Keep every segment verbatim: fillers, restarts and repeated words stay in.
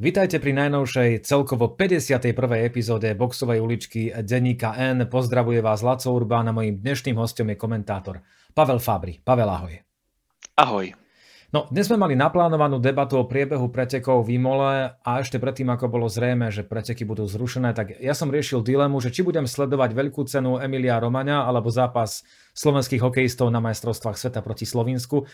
Vitajte pri najnovšej celkovo päťdesiatej prvej epizóde boxovej uličky denníka N. Pozdravuje vás Laco Urbán a mojím dnešným hostom je komentátor Pavel Fabry. Pavel, ahoj. Ahoj. No, dnes sme mali naplánovanú debatu o priebehu pretekov v Imole a ešte predtým, ako bolo zrejme, že preteky budú zrušené, tak ja som riešil dilemu, že či budem sledovať veľkú cenu Emilia Romagna alebo zápas slovenských hokejistov na majstrovstvách sveta proti Slovinsku.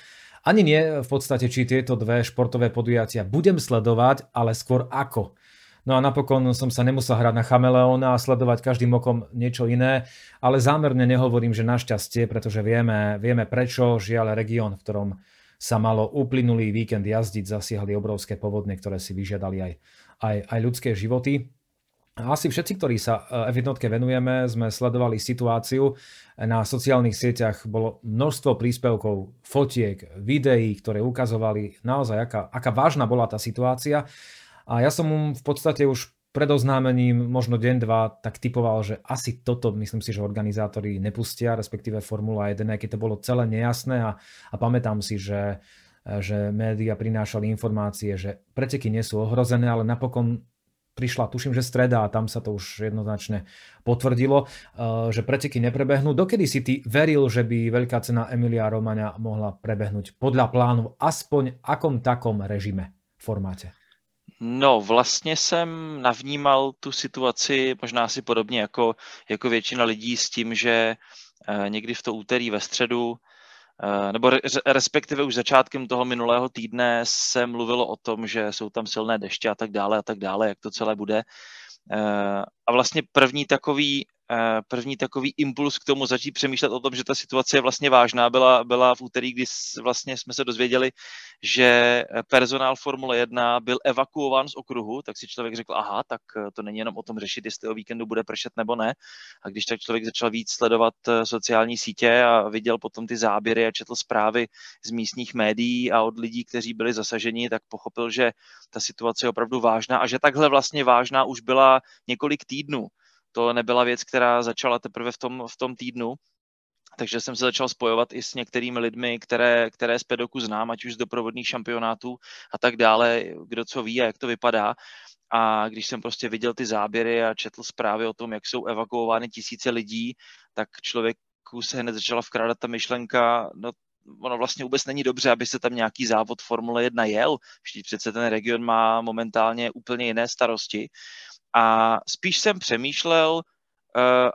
Ani nie v podstate, či tieto dve športové podujatia budem sledovať, ale skôr ako. No a napokon som sa nemusel hrať na chameleóna a sledovať každým okom niečo iné, ale zámerne nehovorím, že našťastie, pretože vieme, vieme prečo, žiaľ región, v ktorom sa malo uplynulý víkend jazdiť, zasiahli obrovské povodne, ktoré si vyžiadali aj, aj, aj ľudské životy. A asi všetci, ktorí sa ef jednotke venujeme, sme sledovali situáciu. Na sociálnych sieťach bolo množstvo príspevkov, fotiek, videí, ktoré ukazovali naozaj, aká, aká vážna bola tá situácia. A ja som v podstate už pred oznámením, možno deň, dva, tak typoval, že asi toto, myslím si, že organizátori nepustia, respektíve Formula jeden, aj keď to bolo celé nejasné. A, a pamätám si, že, že médiá prinášali informácie, že preteky nie sú ohrozené, ale napokon prišla, tuším, že streda a tam sa to už jednoznačne potvrdilo, že preteky neprebehnú. Dokedy si ty veril, že by veľká cena Emilia Romagna mohla prebehnúť podľa plánu aspoň akom takom režime, formáte? No, vlastně jsem navnímal tu situaci možná asi podobně jako, jako většina lidí s tím, že někdy v to úterý ve středu nebo respektive už začátkem toho minulého týdne se mluvilo o tom, že jsou tam silné deště a tak dále a tak dále, jak to celé bude. A vlastně první takový, první takový impuls k tomu začít přemýšlet o tom, že ta situace je vlastně vážná, byla, byla v úterý, kdy vlastně jsme se dozvěděli, že personál Formule jedna byl evakuován z okruhu, tak si člověk řekl, aha, tak to není jenom o tom řešit, jestli o víkendu bude pršet nebo ne. A když tak člověk začal víc sledovat sociální sítě a viděl potom ty záběry a četl zprávy z místních médií a od lidí, kteří byli zasaženi, tak pochopil, že ta situace je opravdu vážná a že takhle vlastně vážná už byla několik týdnů. To nebyla věc, která začala teprve v tom, v tom týdnu, takže jsem se začal spojovat i s některými lidmi, které, které z pedoku znám, ať už z doprovodných šampionátů a tak dále, kdo co ví a jak to vypadá. A když jsem prostě viděl ty záběry a četl zprávy o tom, jak jsou evakuovány tisíce lidí, tak člověku se hned začala vkrádat ta myšlenka, no ono vlastně vůbec není dobře, aby se tam nějaký závod Formule jedna jel, vždyť přece ten region má momentálně úplně jiné starosti. A spíš jsem přemýšlel uh,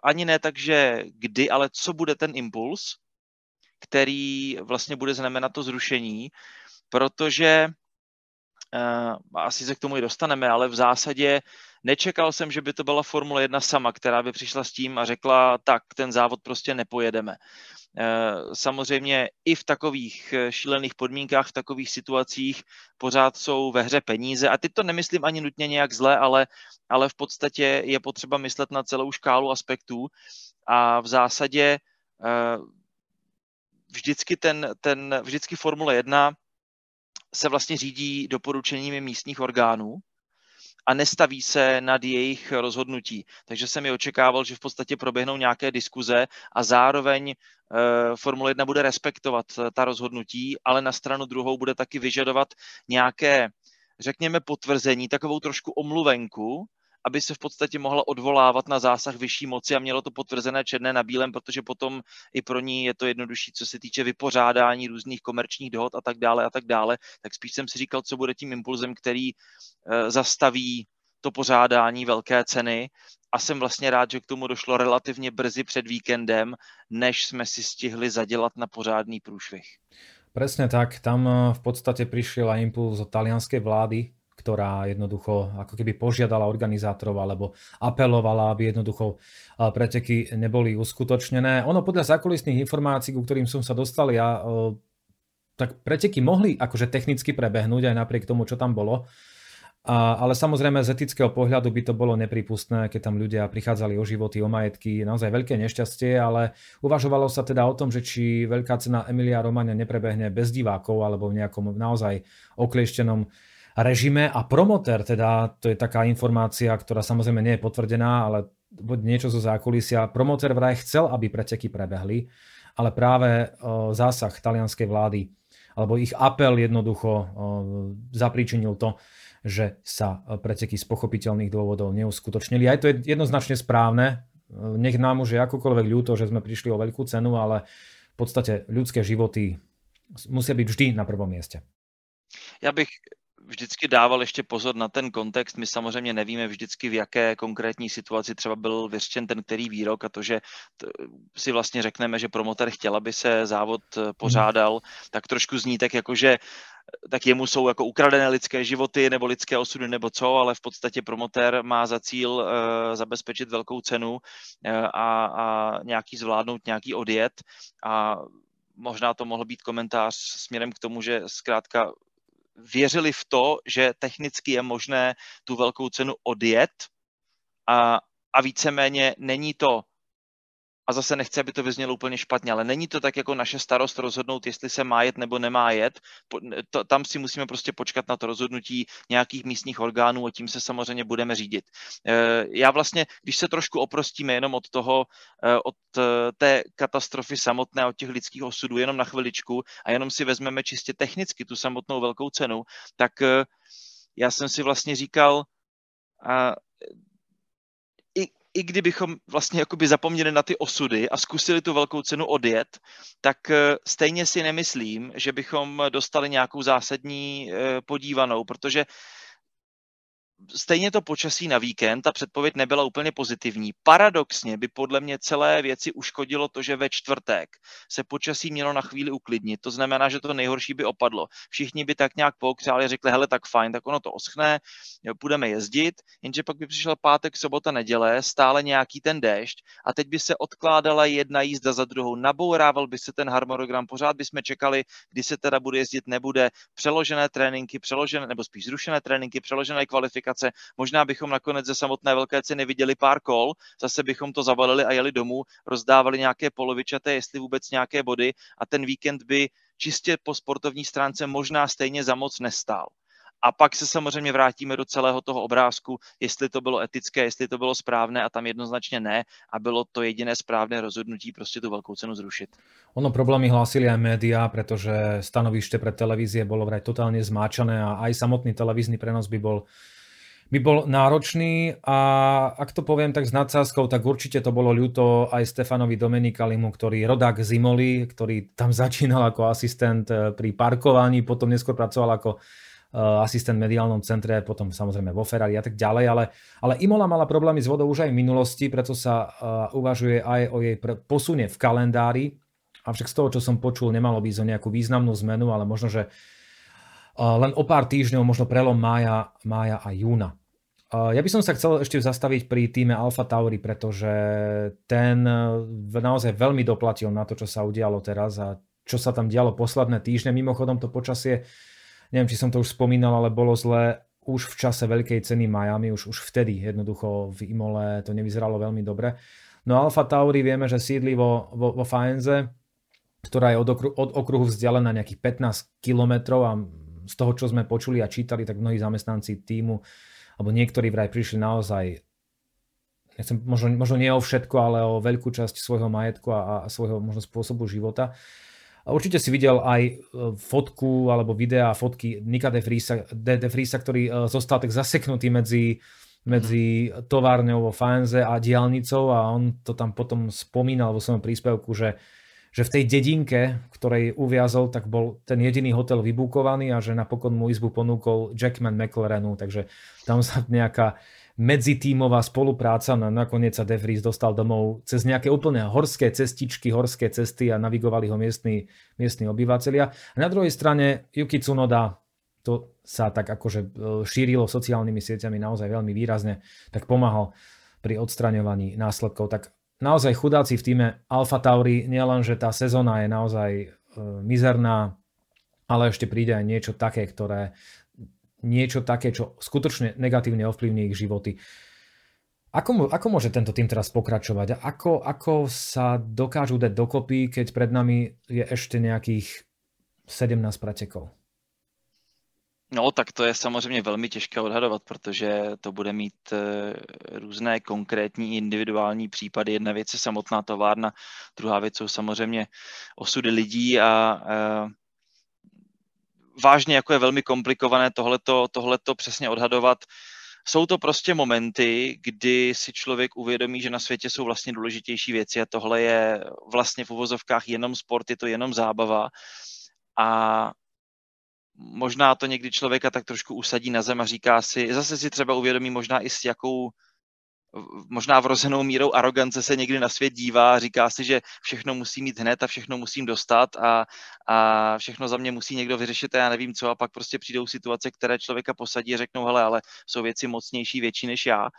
ani ne tak, že kdy, ale co bude ten impuls, který vlastně bude znamenat to zrušení, protože, uh, asi se k tomu i dostaneme, ale v zásadě nečekal jsem, že by to byla Formule jedna sama, která by přišla s tím a řekla, tak ten závod prostě nepojedeme. Samozřejmě i v takových šílených podmínkách, v takových situacích pořád jsou ve hře peníze a teď to nemyslím ani nutně nějak zle, ale, ale v podstatě je potřeba myslet na celou škálu aspektů a v zásadě vždycky, ten, ten, vždycky Formule jedna se vlastně řídí doporučeními místních orgánů a nestaví se nad jejich rozhodnutí. Takže jsem i očekával, že v podstatě proběhnou nějaké diskuze a zároveň Formule jedna bude respektovat ta rozhodnutí, ale na stranu druhou bude taky vyžadovat nějaké, řekněme, potvrzení, takovou trošku omluvenku, aby se v podstatě mohla odvolávat na zásah vyšší moci a mělo to potvrzené černé na bílém, protože potom i pro ní je to jednodušší, co se týče vypořádání různých komerčních dohod a tak dále a tak dále. Tak spíš jsem si říkal, co bude tím impulzem, který zastaví to pořádání velké ceny a jsem vlastně rád, že k tomu došlo relativně brzy před víkendem, než jsme si stihli zadělat na pořádný průšvih. Presne tak, tam v podstate prišiel aj impuls od talianskej vlády, ktorá jednoducho ako keby požiadala organizátorov alebo apelovala, aby jednoducho preteky neboli uskutočnené. Ono podľa zákulisných informácií, ku ktorým som sa dostal ja, tak preteky mohli akože technicky prebehnúť aj napriek tomu, čo tam bolo. A, ale samozrejme z etického pohľadu by to bolo nepripustné, keď tam ľudia prichádzali o životy, o majetky, naozaj veľké nešťastie, ale uvažovalo sa teda o tom, že či veľká cena Emilia Romagna neprebehne bez divákov alebo v nejakom naozaj oklieštenom režime a promotér, teda to je taká informácia, ktorá samozrejme nie je potvrdená, ale niečo zo zákulisia, promotér vraj chcel, aby preteky prebehli, ale práve o, zásah talianskej vlády alebo ich apel jednoducho o, zapríčinil to, že sa preteky z pochopiteľných dôvodov neuskutočnili. Aj to je jednoznačne správne. Nech nám už je akokoľvek ľúto, že sme prišli o veľkú cenu, ale v podstate ľudské životy musia byť vždy na prvom mieste. Ja bych vždycky dával ještě pozor na ten kontext. My samozřejmě nevíme vždycky, v jaké konkrétní situaci třeba byl vyřčen ten který výrok, a to, že t- si vlastně řekneme, že promotor chtěl, aby se závod pořádal, tak trošku zní tak jako, že tak jemu jsou jako ukradené lidské životy nebo lidské osudy nebo co, ale v podstatě promotér má za cíl uh, zabezpečit velkou cenu uh, a, a nějaký zvládnout, nějaký odjet, a možná to mohl být komentář směrem k tomu, že zkrátka věřili v to, že technicky je možné tu velkou cenu odjet, a, a víceméně není to, a zase nechci, aby to vyznělo úplně špatně, ale není to tak jako naše starost rozhodnout, jestli se má jet nebo nemá jet. To, tam si musíme prostě počkat na to rozhodnutí nějakých místních orgánů a tím se samozřejmě budeme řídit. E, já vlastně, když se trošku oprostíme jenom od toho, e, od té katastrofy samotné, od těch lidských osudů, jenom na chviličku a jenom si vezmeme čistě technicky tu samotnou velkou cenu, tak e, já jsem si vlastně říkal... A, i kdybychom vlastně jakoby zapomněli na ty osudy a zkusili tu velkou cenu odjet, tak stejně si nemyslím, že bychom dostali nějakou zásadní podívanou, protože stejně to počasí na víkend, ta předpověď nebyla úplně pozitivní. Paradoxně by podle mě celé věci uškodilo to, že ve čtvrtek se počasí mělo na chvíli uklidnit. To znamená, že to nejhorší by opadlo. Všichni by tak nějak pookřáli, řekli, hele, tak fajn, tak ono to oschne, budeme jezdit, jenže pak by přišel pátek, sobota, neděle, stále nějaký ten déšť a teď by se odkládala jedna jízda za druhou, nabourával by se ten harmonogram, pořád bychom čekali, kdy se teda bude jezdit, nebude, přeložené tréninky, přeložené, nebo spíš zrušené tréninky, přeložené kvalifikace. Možná bychom nakonec ze samotné velké ceny viděli pár kol, zase bychom to zabalili a jeli domů, rozdávali nějaké polovičaté, jestli vůbec nějaké body, a ten víkend by čistě po sportovní stránce možná stejně za moc nestál. A pak se samozřejmě vrátíme do celého toho obrázku, jestli to bylo etické, jestli to bylo správné, a tam jednoznačně ne a bylo to jediné správné rozhodnutí prostě tu veľkou cenu zrušit. Ono problémy hlásili aj médiá, pretože stanovište pre televízie bolo vraj totálne zmáčané a aj samotný televízny prenos by bol by bol náročný, a ak to poviem tak s nadsázkou, tak určite to bolo ľúto aj Stefanovi Domenicalimu, ktorý rodák z Imoli, ktorý tam začínal ako asistent pri parkovaní, potom neskôr pracoval ako asistent v mediálnom centre, potom samozrejme vo Ferrari a tak ďalej, ale, ale Imola mala problémy s vodou už aj v minulosti, preto sa uvažuje aj o jej posune v kalendári, avšak z toho, čo som počul, nemalo by ísť o nejakú významnú zmenu, ale možno, že len o pár týždňov, možno prelom mája, mája a júna. Ja by som sa chcel ešte zastaviť pri týme Alfa Tauri, pretože ten naozaj veľmi doplatil na to, čo sa udialo teraz a čo sa tam dialo posledné týždne. Mimochodom to počasie, neviem, či som to už spomínal, ale bolo zlé už v čase veľkej ceny Miami, už, už vtedy jednoducho v Imole to nevyzeralo veľmi dobre. No Alfa Tauri vieme, že sídli vo, vo, vo Faenze, ktorá je od okruhu, od okruhu vzdialená nejakých pätnásť kilometrov, a z toho, čo sme počuli a čítali, tak mnohí zamestnanci týmu alebo niektorí vraj prišli naozaj, nechcem, možno, možno nie o všetko, ale o veľkú časť svojho majetku a, a svojho možno spôsobu života. A určite si videl aj fotku alebo videa a fotky Nycka de Vriesa, de, de Vriesa, ktorý zostal tak zaseknutý medzi, medzi továrňou vo Faenze a diaľnicou, a on to tam potom spomínal vo svojom príspevku, že že v tej dedinke, ktorej uviazol, tak bol ten jediný hotel vybukovaný a že napokon mu izbu ponúkol Jackman McLarenu, takže tam sa nejaká medzitímová spolupráca, no nakoniec sa De Vries dostal domov cez nejaké úplne horské cestičky, horské cesty a navigovali ho miestni, miestni obyvateľia. A na druhej strane Yuki Tsunoda, to sa tak akože šírilo sociálnymi sieťami naozaj veľmi výrazne, tak pomáhal pri odstraňovaní následkov. Tak naozaj chudáci v týme Alfa Tauri, nielen, že tá sezóna je naozaj e, mizerná, ale ešte príde aj niečo také, ktoré, niečo také, čo skutočne negatívne ovplyvní ich životy. Ako, ako môže tento tým teraz pokračovať? Ako, ako sa dokážu dať dokopy, keď pred nami je ešte nejakých sedemnásť pretekov? No tak to je samozřejmě velmi těžké odhadovat, protože to bude mít e, různé konkrétní individuální případy. Jedna věc je samotná továrna, druhá věc jsou samozřejmě osudy lidí a e, vážně jako je velmi komplikované tohleto, tohleto přesně odhadovat. Jsou to prostě momenty, kdy si člověk uvědomí, že na světě jsou vlastně důležitější věci a tohle je vlastně v uvozovkách jenom sport, je to jenom zábava a možná to někdy člověka tak trošku usadí na zem a říká si, zase si třeba uvědomí možná i s jakou možná vrozenou mírou arogance se někdy na svět dívá, říká si, že všechno musí mít hned a všechno musím dostat a, a všechno za mě musí někdo vyřešit a já nevím co a pak prostě přijdou situace, které člověka posadí a řeknou, hele, ale jsou věci mocnější, větší než já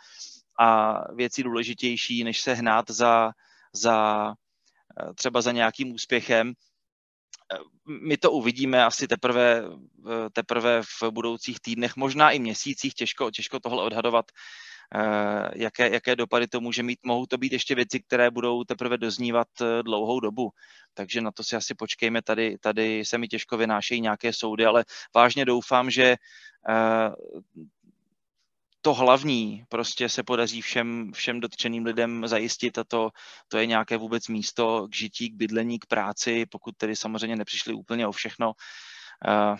a věci důležitější, než se hnát za, za třeba za nějakým úspěchem. My to uvidíme asi teprve, teprve v budoucích týdnech, možná i měsících, těžko, těžko tohle odhadovat, jaké, jaké dopady to může mít. Mohou to být ještě věci, které budou teprve doznívat dlouhou dobu, takže na to si asi počkejme, tady, tady se mi těžko vynášejí nějaké soudy, ale vážně doufám, že to hlavní prostě se podaří všem, všem dotčeným lidem zajistit a to, to je nějaké vůbec místo k žití, k bydlení, k práci, pokud tedy samozřejmě nepřišli úplně o všechno. Uh...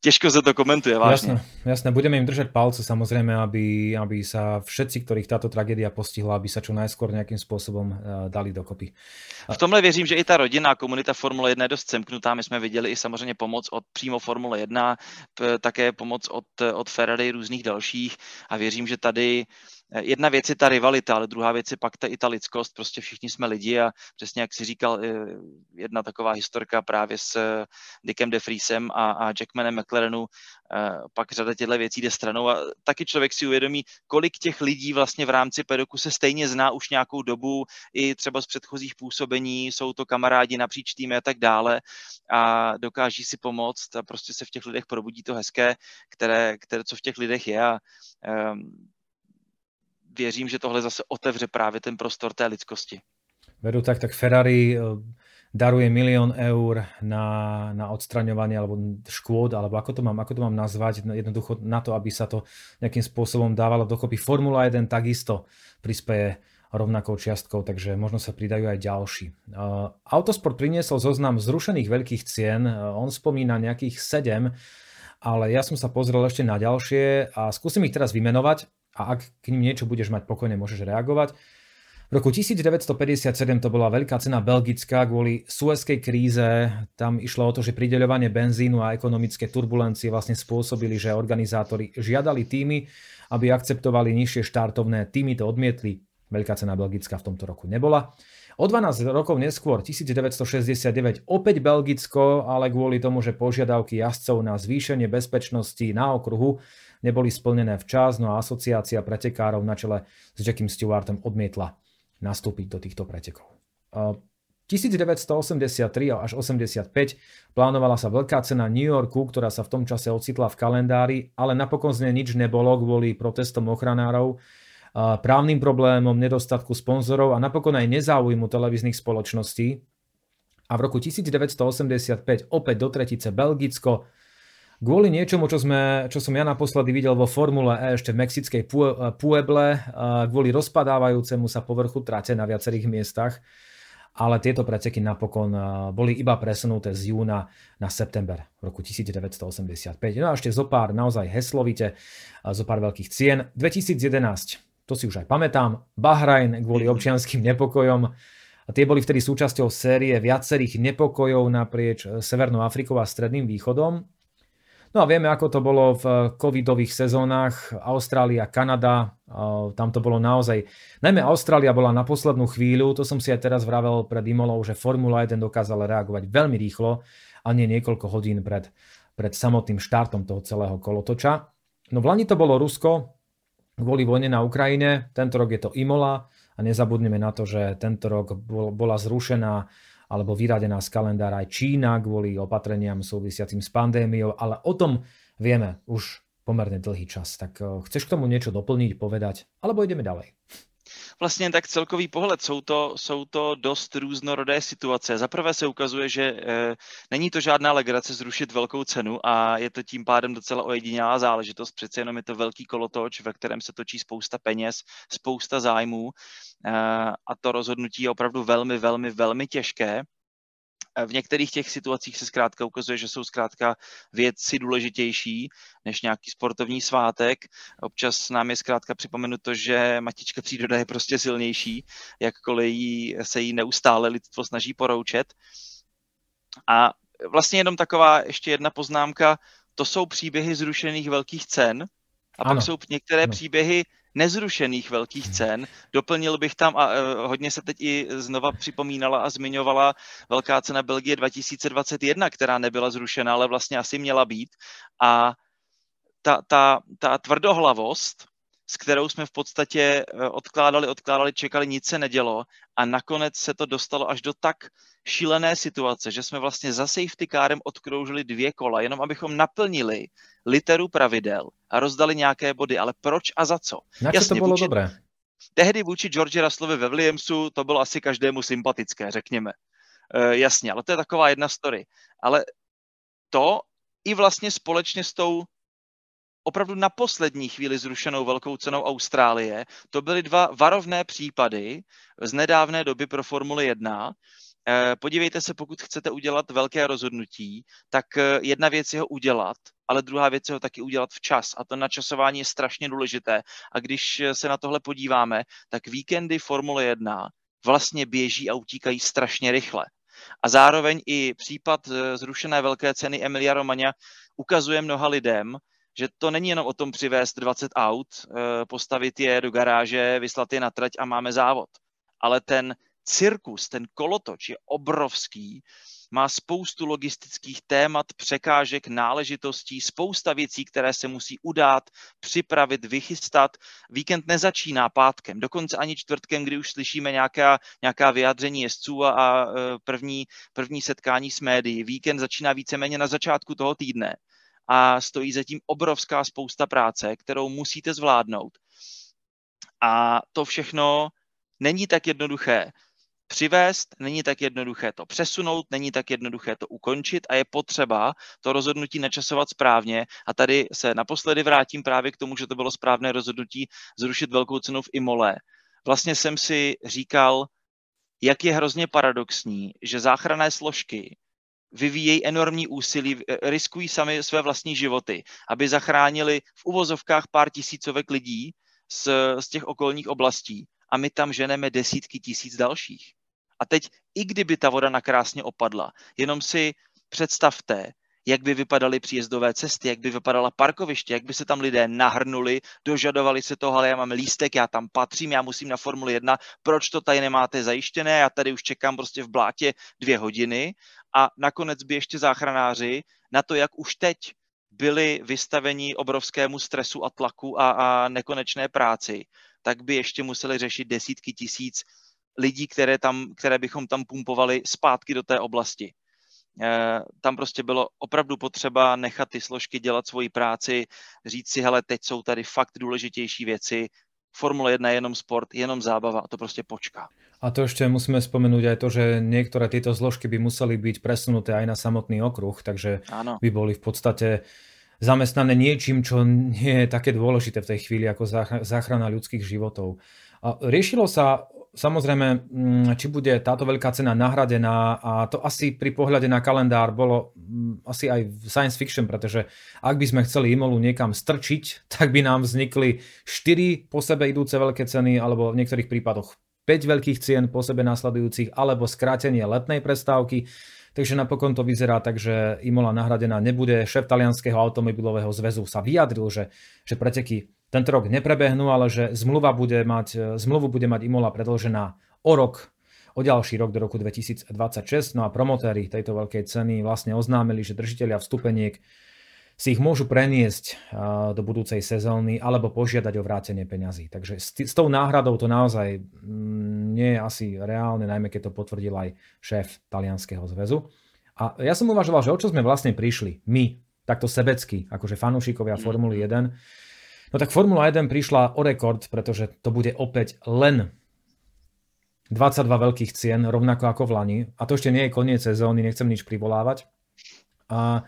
Těžko sa to komentuje, vážne. Jasné, jasné, budeme im držať palce samozrejme, aby, aby sa všetci, ktorých táto tragédia postihla, aby sa čo najskôr nejakým spôsobom uh, dali dokopy. V tomhle věřím, že i ta rodinná komunita Formule jedna je dost semknutá. My jsme viděli i samozřejmě pomoc od přímo Formule jedna, p- také pomoc od, od Ferrari, různých dalších a věřím, že tady jedna věc je ta rivalita, ale druhá věc je pak ta, i ta lidskost, prostě všichni jsme lidi a přesně jak si říkal, jedna taková historka právě s Nyckem de Vriesem a, a Jackmanem McLarenu, pak řada těchto věcí jde stranou a taky člověk si uvědomí, kolik těch lidí vlastně v rámci pedoku se stejně zná už nějakou dobu, i třeba z předchozích působení, jsou to kamarádi napříč týmy a tak dále a dokáží si pomoct a prostě se v těch lidech probudí to hezké, které, které co v těch lidech je a um, věřím, že tohle zase otevře právě ten prostor té lidskosti. Veru tak, tak Ferrari daruje milión eur na, na odstraňovanie alebo škôd, alebo ako to mám, ako to mám nazvať, jednoducho na to, aby sa to nejakým spôsobom dávalo dokopy. Formula jeden takisto prispeje rovnakou čiastkou, takže možno sa pridajú aj ďalší. Uh, Autosport priniesol zoznam zrušených veľkých cien, uh, on spomína nejakých sedem, ale ja som sa pozrel ešte na ďalšie a skúsim ich teraz vymenovať. A ak k ním niečo budeš mať, pokojne môžeš reagovať. V roku devätnásťstopäťdesiatsedem to bola veľká cena belgická kvôli Suezskej kríze. Tam išlo o to, že prideľovanie benzínu a ekonomické turbulencie vlastne spôsobili, že organizátori žiadali týmy, aby akceptovali nižšie štartovné. Týmy to odmietli. Veľká cena belgická v tomto roku nebola. O dvanásť rokov neskôr, devätnásťstošesťdesiatdeväť, opäť Belgicko, ale kvôli tomu, že požiadavky jazdcov na zvýšenie bezpečnosti na okruhu neboli splnené včas, no a asociácia pretekárov na čele s Jackom Stewartom odmietla nastúpiť do týchto pretekov. devätnásťstoosemdesiattri až osemdesiatpäť plánovala sa veľká cena New Yorku, ktorá sa v tom čase ocitla v kalendári, ale napokon z nej nič nebolo kvôli protestom ochranárov, právnym problémom, nedostatku sponzorov a napokon aj nezáujmu televíznych spoločností. A v roku devätnásťstoosemdesiatpäť opäť do tretice Belgicko, kvôli niečomu, čo, sme, čo som ja naposledy videl vo Formule E ešte v mexickej Pueble, kvôli rozpadávajúcemu sa povrchu trate na viacerých miestach, ale tieto preteky napokon boli iba presunuté z júna na september v roku devätnásťstoosemdesiatpäť. No a ešte zo pár naozaj heslovite, zo pár veľkých cien. dvetisícjedenásť, to si už aj pamätám, Bahrajn kvôli občianskym nepokojom. A tie boli vtedy súčasťou série viacerých nepokojov naprieč Severnou Afrikou a Stredným východom. No a vieme, ako to bolo v covidových sezónach. Austrália, Kanada, tam to bolo naozaj... Najmä Austrália bola na poslednú chvíľu, to som si aj teraz vravel pred Imolou, že Formula jeden dokázala reagovať veľmi rýchlo a nie niekoľko hodín pred, pred samotným štartom toho celého kolotoča. No v lani to bolo Rusko, kvôli vojne na Ukrajine, tento rok je to Imola a nezabudneme na to, že tento rok bol, bola zrušená alebo vyradená z kalendára aj Čína kvôli opatreniam súvisiacim s pandémiou, ale o tom vieme už pomerne dlhý čas. Tak chceš k tomu niečo doplniť, povedať, alebo ideme ďalej? Vlastně tak celkový pohled, jsou to, jsou to dost různorodé situace. Za prvé se ukazuje, že e, není to žádná legrace zrušit velkou cenu a je to tím pádem docela ojedinělá záležitost. Přece jenom je to velký kolotoč, ve kterém se točí spousta peněz, spousta zájmů e, a to rozhodnutí je opravdu velmi, velmi, velmi těžké. v některých těch situacích se zkrátka ukazuje, že jsou zkrátka věci důležitější než nějaký sportovní svátek. Občas nám je zkrátka připomenuto, že Matička Příroda je prostě silnější, jakkoliv se jí neustále lidstvo snaží poroučet. A vlastně jenom taková ještě jedna poznámka, to jsou příběhy zrušených velkých cen a ano. Pak jsou některé ano. příběhy nezrušených velkých cen. Doplnil bych tam, a hodně se teď i znova připomínala a zmiňovala velká cena Belgie dva tisíce dvacet jedna, která nebyla zrušena, ale vlastně asi měla být. A ta, ta, ta tvrdohlavost, s kterou jsme v podstatě odkládali, odkládali, čekali, nic se nedělo a nakonec se to dostalo až do tak šílené situace, že jsme vlastně za safety kárem odkroužili dvě kola, jenom abychom naplnili literu pravidel a rozdali nějaké body, ale proč a za co? Jasně, to bylo vůči... dobré. Tehdy vůči George Russellovi ve Williamsu to bylo asi každému sympatické, řekněme. E, jasně, ale to je taková jedna story. Ale to i vlastně společně s tou opravdu na poslední chvíli zrušenou velkou cenou Austrálie, to byly dva varovné případy z nedávné doby pro Formuli jedna. Podívejte se, pokud chcete udělat velké rozhodnutí, tak jedna věc je ho udělat, ale druhá věc je ho taky udělat včas a to načasování je strašně důležité. A když se na tohle podíváme, tak víkendy Formule jedna vlastně běží a utíkají strašně rychle. A zároveň i případ zrušené velké ceny Emilia Romagna ukazuje mnoha lidem, že to není jenom o tom přivést dvacet aut, postavit je do garáže, vyslat je na trať a máme závod. Ale ten cirkus, ten kolotoč je obrovský, má spoustu logistických témat, překážek, náležitostí, spousta věcí, které se musí udát, připravit, vychystat. Víkend nezačíná pátkem, dokonce ani čtvrtkem, kdy už slyšíme nějaká, nějaká vyjádření jezdců a, a první, první setkání s médií. Víkend začíná víceméně na začátku toho týdne a stojí zatím obrovská spousta práce, kterou musíte zvládnout. A to všechno není tak jednoduché přivést, není tak jednoduché to přesunout, není tak jednoduché to ukončit a je potřeba to rozhodnutí načasovat správně. A tady se naposledy vrátím právě k tomu, že to bylo správné rozhodnutí zrušit velkou cenu v Imole. Vlastně jsem si říkal, jak je hrozně paradoxní, že záchranné složky vyvíjejí enormní úsilí, riskují sami své vlastní životy, aby zachránili v uvozovkách pár tisícovek lidí z, z těch okolních oblastí. A my tam ženeme desítky tisíc dalších. A teď, i kdyby ta voda nakrásně opadla, jenom si představte, jak by vypadaly příjezdové cesty, jak by vypadala parkoviště, jak by se tam lidé nahrnuli, dožadovali se toho, ale já mám lístek, já tam patřím, já musím na Formuli jedna, proč to tady nemáte zajištěné, já tady už čekám prostě v blátě dvě hodiny a nakonec by ještě záchranáři na to, jak už teď byli vystaveni obrovskému stresu a tlaku a, a nekonečné práci, tak by ještě museli řešit desítky tisíc lidí, které, tam, které bychom tam pumpovali zpátky do té oblasti. E, tam prostě bylo opravdu potřeba nechat ty složky dělat svoji práci, říct si, hele, teď jsou tady fakt důležitější věci, Formula jedna je jenom sport, jenom zábava a to prostě počká. A to ešte musíme spomenúť aj to, že niektoré tieto zložky by museli byť presunuté aj na samotný okruh, takže áno, by boli v podstate zamestnané niečím, čo nie je také dôležité v tej chvíli ako záchrana ľudských životov. A riešilo sa samozrejme, či bude táto veľká cena nahradená a to asi pri pohľade na kalendár bolo asi aj science fiction, pretože ak by sme chceli Imolu niekam strčiť, tak by nám vznikli štyri po sebe idúce veľké ceny alebo v niektorých prípadoch päť veľkých cien po sebe následujúcich alebo skrátenie letnej prestávky. Takže napokon to vyzerá tak, že Imola nahradená nebude. Šéf talianskeho automobilového zväzu sa vyjadril, že, že preteky tento rok neprebehnú, ale že zmluva bude mať, zmluvu bude mať Imola predĺžená o rok, o ďalší rok do roku dvetisícdvadsaťšesť. No a promotéri tejto veľkej ceny vlastne oznámili, že držitelia vstupeniek si ich môžu preniesť do budúcej sezóny alebo požiadať o vrátenie peňazí. Takže s, t- s tou náhradou to naozaj mm, nie je asi reálne, najmä keď to potvrdil aj šéf talianskeho zväzu. A ja som uvažoval, že o čo sme vlastne prišli, my, takto sebecky, akože fanúšikovia Formuly jeden. No tak Formula jedna prišla o rekord, pretože to bude opäť len dvadsaťdva veľkých cien, rovnako ako v lani. A to ešte nie je koniec sezóny, nechcem nič privolávať. A,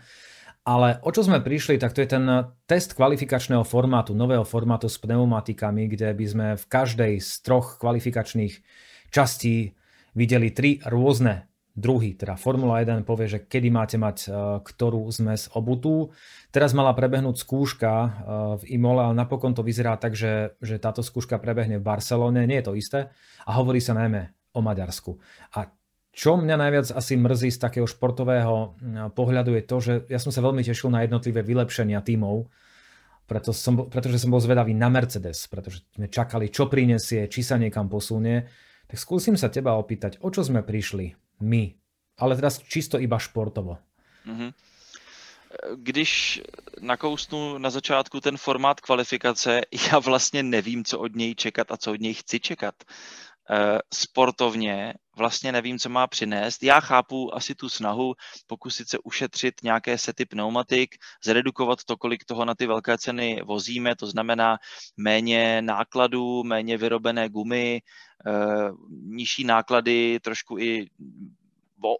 ale o čo sme prišli, tak to je ten test kvalifikačného formátu, nového formátu s pneumatikami, kde by sme v každej z troch kvalifikačných častí videli tri rôzne druhý, teda Formula jeden povie, že kedy máte mať ktorú zmes obutú. Teraz mala prebehnúť skúška v Imole, ale napokon to vyzerá tak, že, že táto skúška prebehne v Barcelone, nie je to isté a hovorí sa najmä o Maďarsku. A čo mňa najviac asi mrzí z takého športového pohľadu je to, že ja som sa veľmi tešil na jednotlivé vylepšenia tímov, preto som, pretože som bol zvedavý na Mercedes, pretože sme čakali, čo prinesie, či sa niekam posunie. Tak skúsim sa teba opýtať, o čo sme prišli my, ale teraz čisto iba športovo. Když nakousnu na začátku ten formát kvalifikace, já vlastně nevím, co od něj čekat a co od něj chci čekat. Sportovně vlastně nevím, co má přinést. Já chápu asi tu snahu pokusit se ušetřit nějaké sety pneumatik, zredukovat to, kolik toho na ty velké ceny vozíme, to znamená méně nákladů, méně vyrobené gumy, nižší náklady, trošku i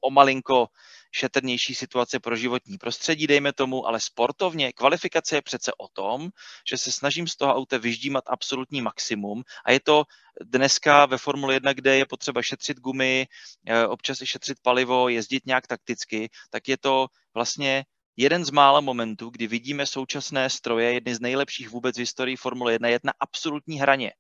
o malinko šetrnější situace pro životní prostředí, dejme tomu, ale sportovně kvalifikace je přece o tom, že se snažím z toho auta vyždímat absolutní maximum a je to dneska ve Formule jedna, kde je potřeba šetřit gumy, občas i šetřit palivo, jezdit nějak takticky, tak je to vlastně jeden z mála momentů, kdy vidíme současné stroje, jedny z nejlepších vůbec v historii Formule jedna, je na absolutní hraně.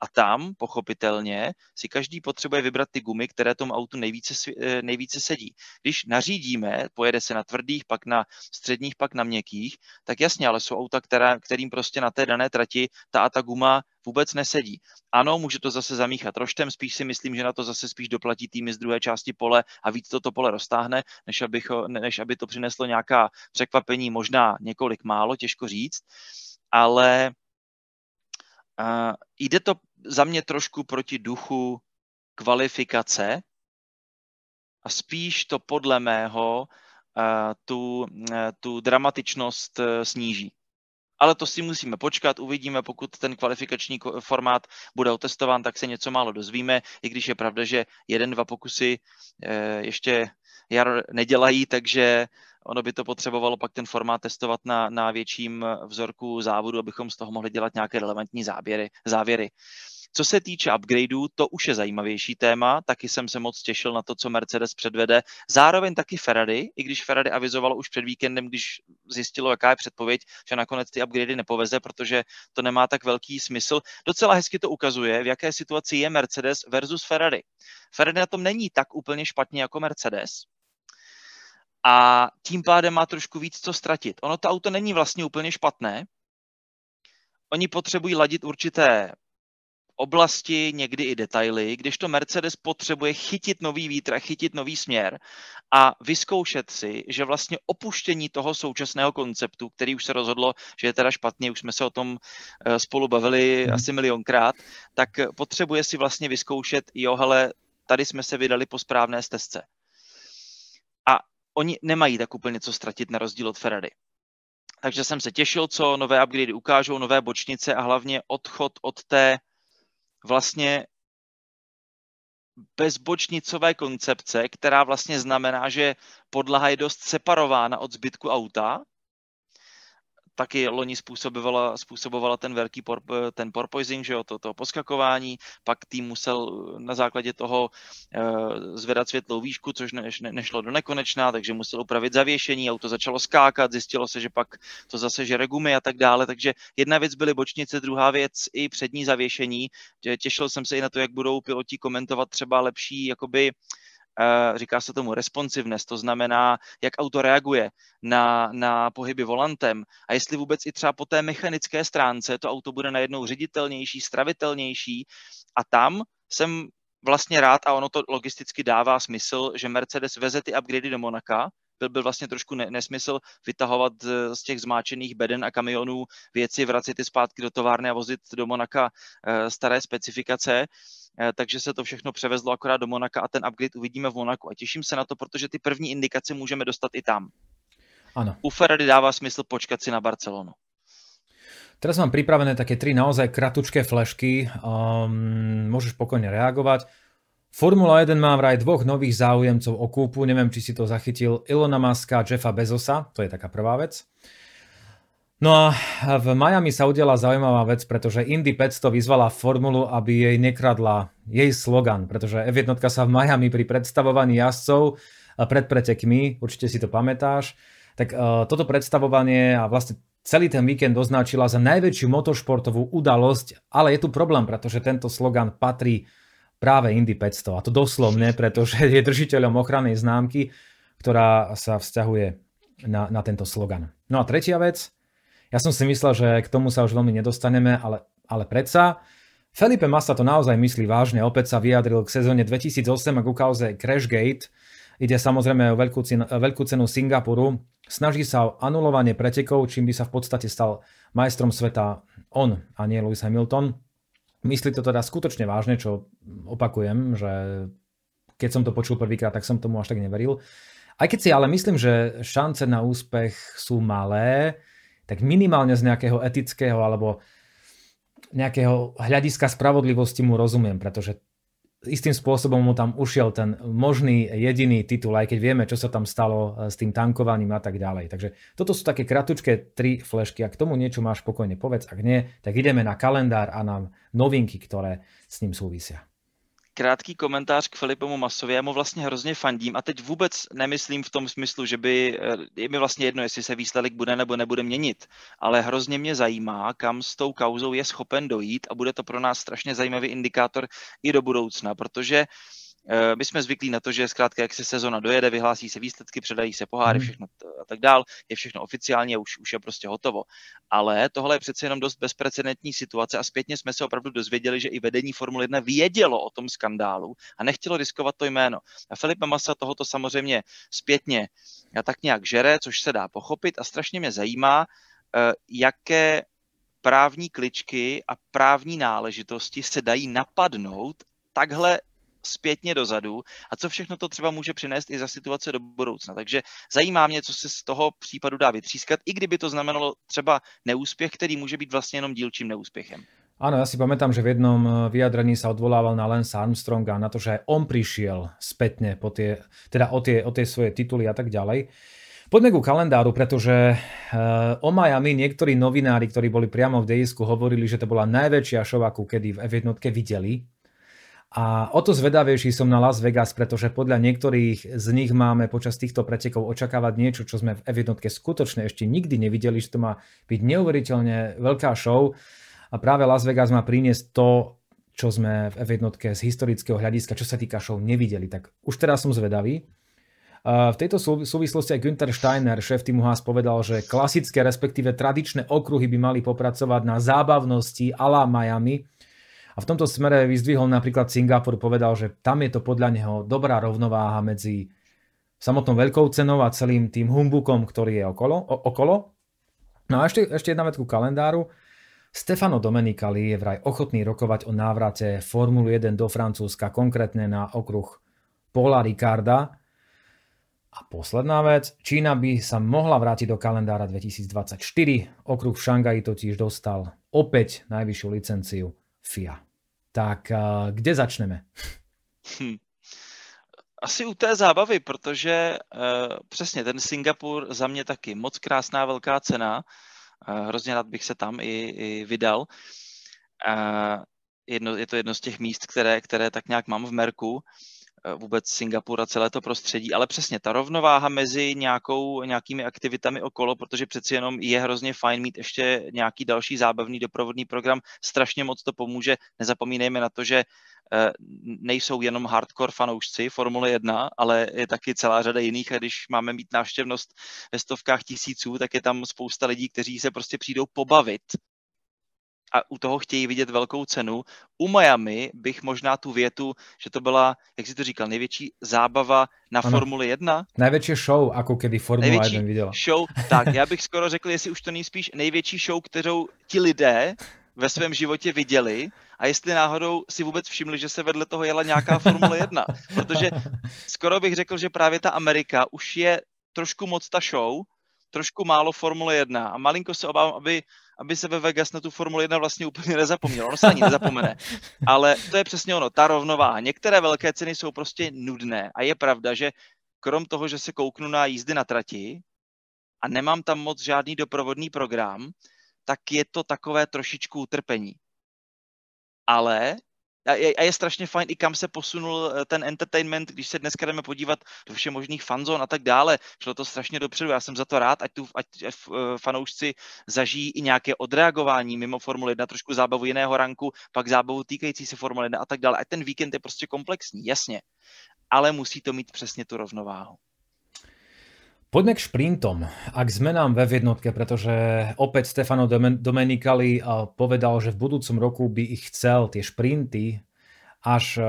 A tam, pochopitelně, si každý potřebuje vybrat ty gumy, které tomu autu nejvíce, nejvíce sedí. Když nařídíme, pojede se na tvrdých, pak na středních, pak na měkkých, tak jasně, ale jsou auta, která, kterým prostě na té dané trati ta a ta guma vůbec nesedí. Ano, může to zase zamíchat roštem, spíš si myslím, že na to zase spíš doplatí týmy z druhé části pole a víc toto pole roztáhne, než aby, než aby to přineslo nějaká překvapení, možná několik málo, těžko říct, ale... Uh, jde to za mě trošku proti duchu kvalifikace a spíš to podle mého uh, tu, uh, tu dramatičnost uh, sníží. Ale to si musíme počkat, uvidíme, pokud ten kvalifikační formát bude otestován, tak se něco málo dozvíme, i když je pravda, že jeden, dva pokusy uh, ještě jar nedělají, takže ono by to potřebovalo pak ten formát testovat na, na větším vzorku závodu, abychom z toho mohli dělat nějaké relevantní záběry, závěry. Co se týče upgradeů, to už je zajímavější téma, taky jsem se moc těšil na to, co Mercedes předvede. Zároveň taky Ferrari, i když Ferrari avizovalo už před víkendem, když zjistilo, jaká je předpověď, že nakonec ty upgradey nepoveze, protože to nemá tak velký smysl. Docela hezky to ukazuje, v jaké situaci je Mercedes versus Ferrari. Ferrari na tom není tak úplně špatně jako Mercedes. A tím pádem má trošku víc co ztratit. Ono to auto není vlastně úplně špatné. Oni potřebují ladit určité oblasti, někdy i detaily, kdežto Mercedes potřebuje chytit nový vítr a chytit nový směr a vyzkoušet si, že vlastně opuštění toho současného konceptu, který už se rozhodlo, že je teda špatný, už jsme se o tom spolu bavili asi milionkrát, tak potřebuje si vlastně vyzkoušet, jo, hele, tady jsme se vydali po správné stezce. A oni nemají tak úplně co ztratit na rozdíl od Ferrari. Takže jsem se těšil, co nové upgradey ukážou, nové bočnice a hlavně odchod od té vlastně bezbočnicové koncepce, která vlastně znamená, že podlaha je dost separována od zbytku auta. Taky loni způsobovala, způsobovala ten velký por, ten porpoising, že jo, to, to poskakování, pak tým musel na základě toho e, zvedat světlou výšku, což ne, ne, nešlo do nekonečná, takže musel upravit zavěšení, auto začalo skákat, zjistilo se, že pak to zase žere gumy a tak dále, takže jedna věc byly bočnice, druhá věc i přední zavěšení. Těšil jsem se i na to, jak budou piloti komentovat třeba lepší, jakoby, říká se tomu responsiveness, to znamená, jak auto reaguje na, na pohyby volantem a jestli vůbec i třeba po té mechanické stránce to auto bude najednou ředitelnější, stravitelnější a tam jsem vlastně rád a ono to logisticky dává smysl, že Mercedes veze ty upgradey do Monaka, byl, byl vlastně trošku ne, nesmysl vytahovat z těch zmáčených beden a kamionů věci, vracet je zpátky do továrny a vozit do Monaka staré specifikace. Takže se to všechno převezlo akorát do Monaka a ten upgrade uvidíme v Monaku. A těším se na to, protože ty první indikace můžeme dostat i tam. Áno. U Ferrari dáva smysl počkať si na Barcelonu. Teraz mám pripravené také tri naozaj kratučké flešky. Um, môžeš pokojne reagovať. Formula jeden má vraj dvoch nových záujemcov o kúpu. Neviem, či si to zachytil. Ilona Muska a Jeffa Bezosa. To je taká prvá vec. No a v Miami sa udiala zaujímavá vec, pretože Indy päťsto vyzvala formulu, aby jej nekradla jej slogan, pretože ef jedna sa v Miami pri predstavovaní jazdcov pred pretekmi, určite si to pamätáš, tak uh, toto predstavovanie a vlastne celý ten víkend označila za najväčšiu motošportovú udalosť, ale je tu problém, pretože tento slogan patrí práve Indy päťsto, a to doslovne, pretože je držiteľom ochrannej známky, ktorá sa vzťahuje na, na tento slogan. No a tretia vec. Ja som si myslel, že k tomu sa už veľmi nedostaneme, ale, ale predsa. Felipe Massa to naozaj myslí vážne. Opäť sa vyjadril k sezóne dvetisíc osem a ku kauze Crashgate. Ide samozrejme o veľkú cenu, veľkú cenu Singapuru. Snaží sa o anulovanie pretekov, čím by sa v podstate stal majstrom sveta on a nie Lewis Hamilton. Myslí to teda skutočne vážne, čo opakujem, že keď som to počul prvýkrát, tak som tomu až tak neveril. Aj keď si ale myslím, že šance na úspech sú malé, tak minimálne z nejakého etického alebo nejakého hľadiska spravodlivosti mu rozumiem, pretože istým spôsobom mu tam ušiel ten možný jediný titul, aj keď vieme, čo sa tam stalo s tým tankovaním a tak ďalej. Takže toto sú také kratučké tri flešky. Ak k tomu niečo máš, pokojne povedz, ak nie, tak ideme na kalendár a na novinky, ktoré s ním súvisia. Krátký komentář k Felipomu Massovi, já mu vlastně hrozně fandím a teď vůbec nemyslím v tom smyslu, že by, je mi vlastně jedno, jestli se výsledek bude nebo nebude měnit, ale hrozně mě zajímá, kam s tou kauzou je schopen dojít a bude to pro nás strašně zajímavý indikátor i do budoucna, protože my jsme zvyklí na to, že zkrátka, jak se sezona dojede, vyhlásí se výsledky, předají se poháry, všechno a tak dál, je všechno oficiálně a už, už je prostě hotovo. Ale tohle je přece jenom dost bezprecedentní situace a zpětně jsme se opravdu dozvěděli, že i vedení Formule jedna vědělo o tom skandálu a nechtělo riskovat to jméno. A Felipe Massa tohoto samozřejmě zpětně a tak nějak žere, což se dá pochopit a strašně mě zajímá, jaké právní kličky a právní náležitosti se dají napadnout takhle zpětně dozadu a co všechno to třeba může přinést i za situace do budoucna. Takže zajímá mě, co se z toho případu dá vytřískat, i kdyby to znamenalo třeba neúspěch, který může být vlastně jenom dílčím neúspěchem. Áno, ja si pamätám, že v jednom vyjadrení sa odvolával na Lance Armstronga, na to, že on prišiel spätne po tie, teda o tie, o tie svoje tituly a tak ďalej. Poďme ku kalendáru, pretože o Miami niektorí novinári, ktorí boli priamo v dejisku, hovorili, že to bola najväčšia show, akú kedy v ef jedna videli. A o to zvedavejší som na Las Vegas, pretože podľa niektorých z nich máme počas týchto pretekov očakávať niečo, čo sme v ef jedna skutočne ešte nikdy nevideli, že to má byť neuveriteľne veľká show. A práve Las Vegas má priniesť to, čo sme v ef jedna z historického hľadiska, čo sa týka show, nevideli. Tak už teraz som zvedavý. V tejto súvislosti aj Günther Steiner, šéf týmu Haas, povedal, že klasické, respektíve tradičné okruhy by mali popracovať na zábavnosti à la Miami. A v tomto smere vyzdvihol napríklad Singapur, povedal, že tam je to podľa neho dobrá rovnováha medzi samotnou veľkou cenou a celým tým humbukom, ktorý je okolo. O, okolo. No a ešte, ešte jedna vec ku kalendáru. Stefano Domenicali je vraj ochotný rokovať o návrate Formule jedna do Francúzska, konkrétne na okruh Paula Ricarda. A posledná vec. Čína by sa mohla vrátiť do kalendára dvetisícdvadsaťštyri. Okruh v Šangaji totiž dostal opäť najvyššiu licenciu ef í á. Tak kde začneme? Hm. Asi u té zábavy, protože uh, přesně ten Singapur za mě taky moc krásná velká cena. Uh, hrozně rád bych se tam i, i vydal. Uh, jedno, je to jedno z těch míst, které, které tak nějak mám v merku. Uh, vůbec Singapur a celé to prostředí. Ale přesně ta rovnováha mezi nějakou, nějakými aktivitami okolo, protože přeci jenom je hrozně fajn mít ještě nějaký další zábavný doprovodný program. Strašně moc to pomůže. Nezapomínejme na to, že nejsou jenom hardcore fanoušci Formule jedna, ale je taky celá řada jiných a když máme mít návštěvnost ve stovkách tisíců, tak je tam spousta lidí, kteří se prostě přijdou pobavit a u toho chtějí vidět velkou cenu. U Miami bych možná tu větu, že to byla, jak jsi to říkal, největší zábava na ano. Formule jedna. Největší show, jako kedy Formule největší jedna viděla. Show, tak já bych skoro řekl, jestli už to nejspíš největší show, kterou ti lidé ve svém životě viděli a jestli náhodou si vůbec všimli, že se vedle toho jela nějaká Formule jedna. Protože skoro bych řekl, že právě ta Amerika už je trošku moc ta show, trošku málo Formule jedna a malinko se obávám, aby, aby se ve Vegas na tu Formule jedna vlastně úplně nezapomnělo. Ono se ani nezapomene. Ale to je přesně ono, ta rovnováha. Některé velké ceny jsou prostě nudné a je pravda, že krom toho, že se kouknu na jízdy na trati, a nemám tam moc žádný doprovodný program, tak je to takové trošičku utrpení. Ale a je, a je strašně fajn i kam se posunul ten entertainment, když se dneska jdeme podívat do všech možných fanzón a tak dále. Šlo to strašně dopředu, já jsem za to rád, ať tu ať fanoušci zažijí i nějaké odreagování mimo Formule jedna, trošku zábavu jiného ranku, pak zábavu týkající se Formule jedna a tak dále. A ten víkend je prostě komplexní, jasně, ale musí to mít přesně tu rovnováhu. Poďme k šprintom a k zmenám v jednotke, pretože opäť Stefano Domenicali povedal, že v budúcom roku by ich chcel tie šprinty až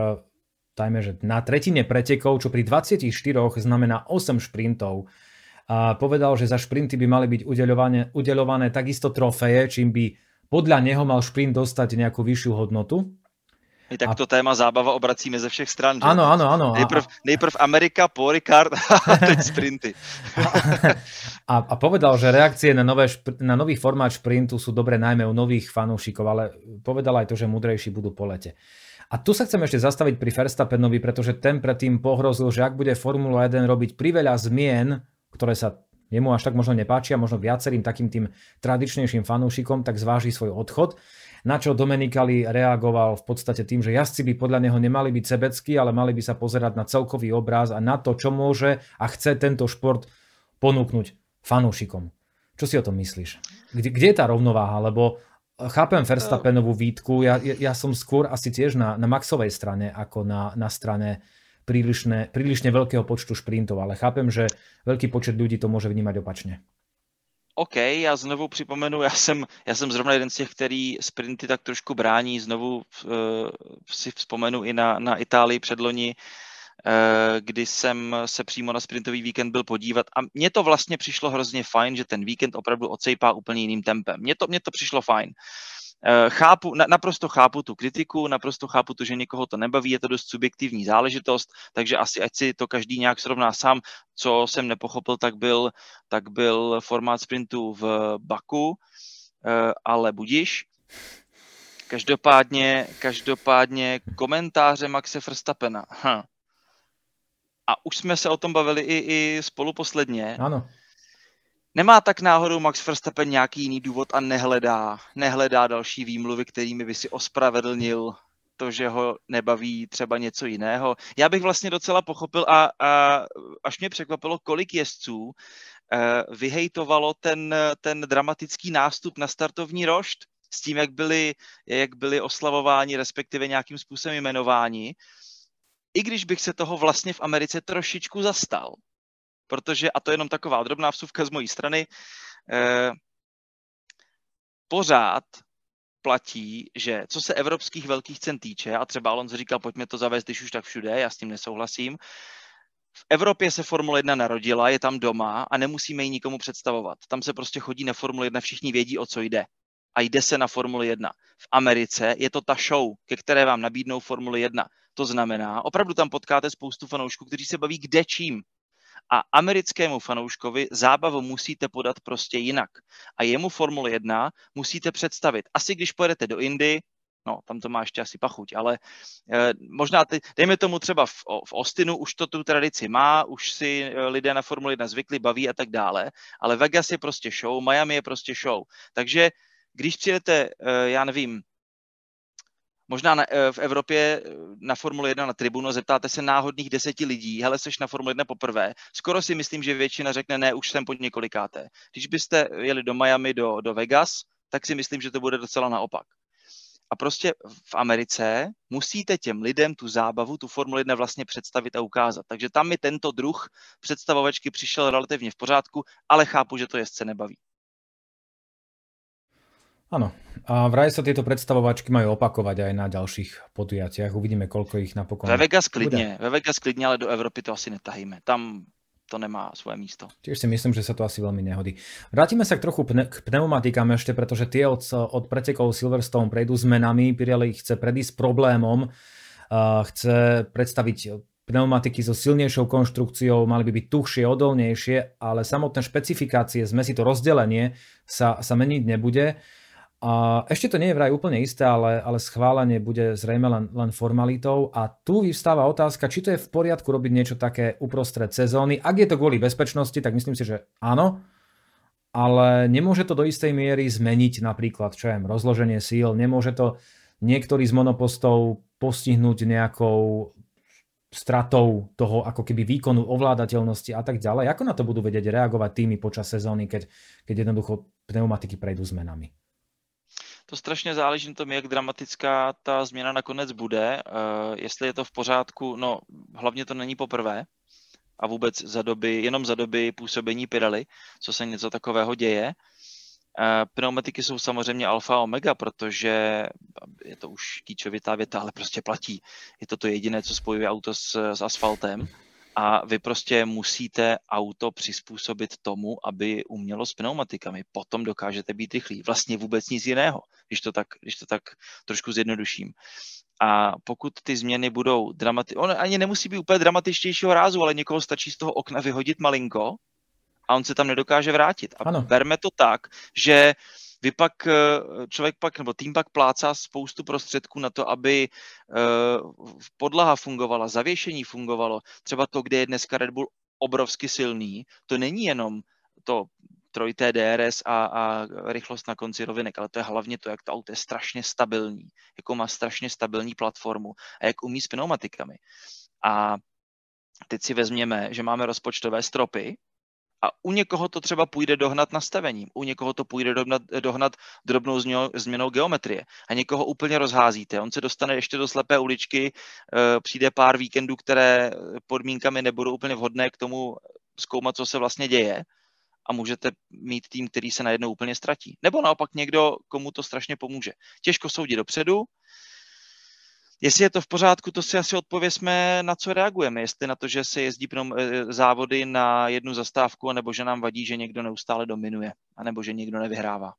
dajme, že na tretine pretekov, čo pri dvadsiatich štyroch znamená osem šprintov. A povedal, že za šprinty by mali byť udeľované, udeľované takisto trofeje, čím by podľa neho mal šprint dostať nejakú vyššiu hodnotu. My takto a... téma zábava obracíme ze všech stran. Ano, že? ano, ano. Nejprv, nejprv Amerika, po Ricard a teď sprinty. a, a povedal, že reakcie na, nové špr- na nový formát šprintu sú dobré najmä u nových fanúšikov, ale povedal aj to, že múdrejší budú po lete. A tu sa chcem ešte zastaviť pri Verstappenovi, pretože ten predtým pohrozil, že ak bude Formula jedna robiť priveľa zmien, ktoré sa jemu až tak možno nepáčia, možno viacerým takým tým tradičnejším fanúšikom, tak zváži svoj odchod. Na čo Domenicali reagoval v podstate tým, že jazdci by podľa neho nemali byť sebeckí, ale mali by sa pozerať na celkový obraz a na to, čo môže a chce tento šport ponúknuť fanúšikom. Čo si o tom myslíš? Kde, kde je tá rovnováha? Lebo chápem Verstappenovú výtku, ja, ja som skôr asi tiež na, na Maxovej strane ako na, na strane prílišne, prílišne veľkého počtu šprintov, ale chápem, že veľký počet ľudí to môže vnímať opačne. OK, já znovu připomenu, já jsem, já jsem zrovna jeden z těch, který sprinty tak trošku brání. Znovu uh, si vzpomenu i na, na Itálii předloni, uh, kdy jsem se přímo na sprintový víkend byl podívat. A mně to vlastně přišlo hrozně fajn, že ten víkend opravdu odsejpá úplně jiným tempem. Mně to, mně to přišlo fajn. Chápu, naprosto chápu tu kritiku, naprosto chápu to, že někoho to nebaví, je to dost subjektivní záležitost, takže asi ať si to každý nějak srovná sám. Co jsem nepochopil, tak byl, tak byl formát sprintu v Baku, ale budiš. Každopádně, každopádně komentáře Maxe Verstappena. Hm. A už jsme se o tom bavili i, i spolu posledně. Ano. Nemá tak náhodou Max Verstappen nějaký jiný důvod a nehledá, nehledá další výmluvy, kterými by si ospravedlnil to, že ho nebaví třeba něco jiného. Já bych vlastně docela pochopil a, a až mě překvapilo, kolik jezdců eh, vyhejtovalo ten, ten dramatický nástup na startovní rošt s tím, jak byli, jak byli oslavováni, respektive nějakým způsobem jmenováni, i když bych se toho vlastně v Americe trošičku zastal. Protože, a to je jenom taková drobná vsuvka z mojí strany, eh, pořád platí, že co se evropských velkých cen týče, a třeba Alonso říkal, pojďme to zavést, když už tak všude, já s tím nesouhlasím, v Evropě se Formule jedna narodila, je tam doma a nemusíme ji nikomu představovat. Tam se prostě chodí na Formule jedna, všichni vědí, o co jde. A jde se na Formule jedna. V Americe je to ta show, ke které vám nabídnou Formule jedna. To znamená, opravdu tam potkáte spoustu fanoušků, kteří se baví kde čím. A americkému fanouškovi zábavu musíte podat prostě jinak. A jemu Formule jedna musíte představit. Asi když pojedete do Indy, no tam to má ještě asi pachuť, ale eh, možná, ty, dejme tomu třeba v, v Austinu, už to tu tradici má, už si eh, lidé na Formule jedna zvykli, baví a tak dále, ale Vegas je prostě show, Miami je prostě show. Takže když přijedete, eh, já nevím, možná na, v Evropě na Formule jedna na tribunu zeptáte se náhodných deseti lidí, hele, seš na Formule jedna poprvé, skoro si myslím, že většina řekne, ne, už jsem po několikáté. Když byste jeli do Miami, do, do Vegas, tak si myslím, že to bude docela naopak. A prostě v Americe musíte těm lidem tu zábavu, tu Formule jedna vlastně představit a ukázat. Takže tam mi tento druh představovačky přišel relativně v pořádku, ale chápu, že to jezdce nebaví. Áno, a vraj sa tieto predstavovačky majú opakovať aj na ďalších podujatiach. Uvidíme, koľko ich napokon... Ve Vegas klidne, ve Vegas klidne, ale do Európy to asi netahíme. Tam to nemá svoje místo. Tiež si myslím, že sa to asi veľmi nehodí. Vrátime sa k trochu pne- k pneumatikám ešte, pretože tie od, od pretekov Silverstone prejdú zmenami. Pirelli chce predísť problémom, uh, chce predstaviť pneumatiky so silnejšou konštrukciou, mali by byť tuhšie, odolnejšie, ale samotné špecifikácie, zmesi, to rozdelenie sa, sa meniť nebude. A ešte to nie je vraj úplne isté, ale, ale schválenie bude zrejme len, len formalitou a tu vyvstáva otázka, či to je v poriadku robiť niečo také uprostred sezóny. Ak je to kvôli bezpečnosti, tak myslím si, že áno, ale nemôže to do istej miery zmeniť napríklad, čo je rozloženie síl, nemôže to niektorý z monopostov postihnúť nejakou stratou toho ako keby výkonu, ovládateľnosti a tak ďalej. Ako na to budú vedieť reagovať týmy počas sezóny, keď, keď jednoducho pneumatiky prejdú zmenami? To strašně záleží na tom, jak dramatická ta změna nakonec bude, jestli je to v pořádku, no hlavně to není poprvé a vůbec za doby, jenom za doby působení Pirelli, co se něco takového děje. Pneumatiky jsou samozřejmě alfa a omega, protože je to už kýčovitá věta, ale prostě platí. Je to to jediné, co spojuje auto s, s asfaltem a vy prostě musíte auto přizpůsobit tomu, aby umělo s pneumatikami. Potom dokážete být rychlí. Vlastně vůbec nic jiného, když to tak, když to tak trošku zjednoduším. A pokud ty změny budou dramatické, ono ani nemusí být úplně dramatičtějšího rázu, ale někoho stačí z toho okna vyhodit malinko a on se tam nedokáže vrátit. A ano. Berme to tak, že vy pak, člověk pak, nebo tým pak plácá spoustu prostředků na to, aby podlaha fungovala, zavěšení fungovalo. Třeba to, kde je dneska Red Bull obrovsky silný, to není jenom to trojité D R S a, a rychlost na konci rovinek, ale to je hlavně to, jak to auto je strašně stabilní, jakou má strašně stabilní platformu a jak umí s pneumatikami. A teď si vezměme, že máme rozpočtové stropy, a u někoho to třeba půjde dohnat nastavením, u někoho to půjde dohnat, dohnat drobnou změnou geometrie a někoho úplně rozházíte. On se dostane ještě do slepé uličky, přijde pár víkendů, které podmínkami nebudou úplně vhodné k tomu zkoumat, co se vlastně děje a můžete mít tým, který se najednou úplně ztratí. Nebo naopak někdo, komu to strašně pomůže. Těžko soudit dopředu. Jestli je to v pořádku, to si asi odpovězme, na co reagujeme. Jestli na to, že se jezdí závody na jednu zastávku, nebo že nám vadí, že někdo neustále dominuje, anebo že někdo nevyhrává.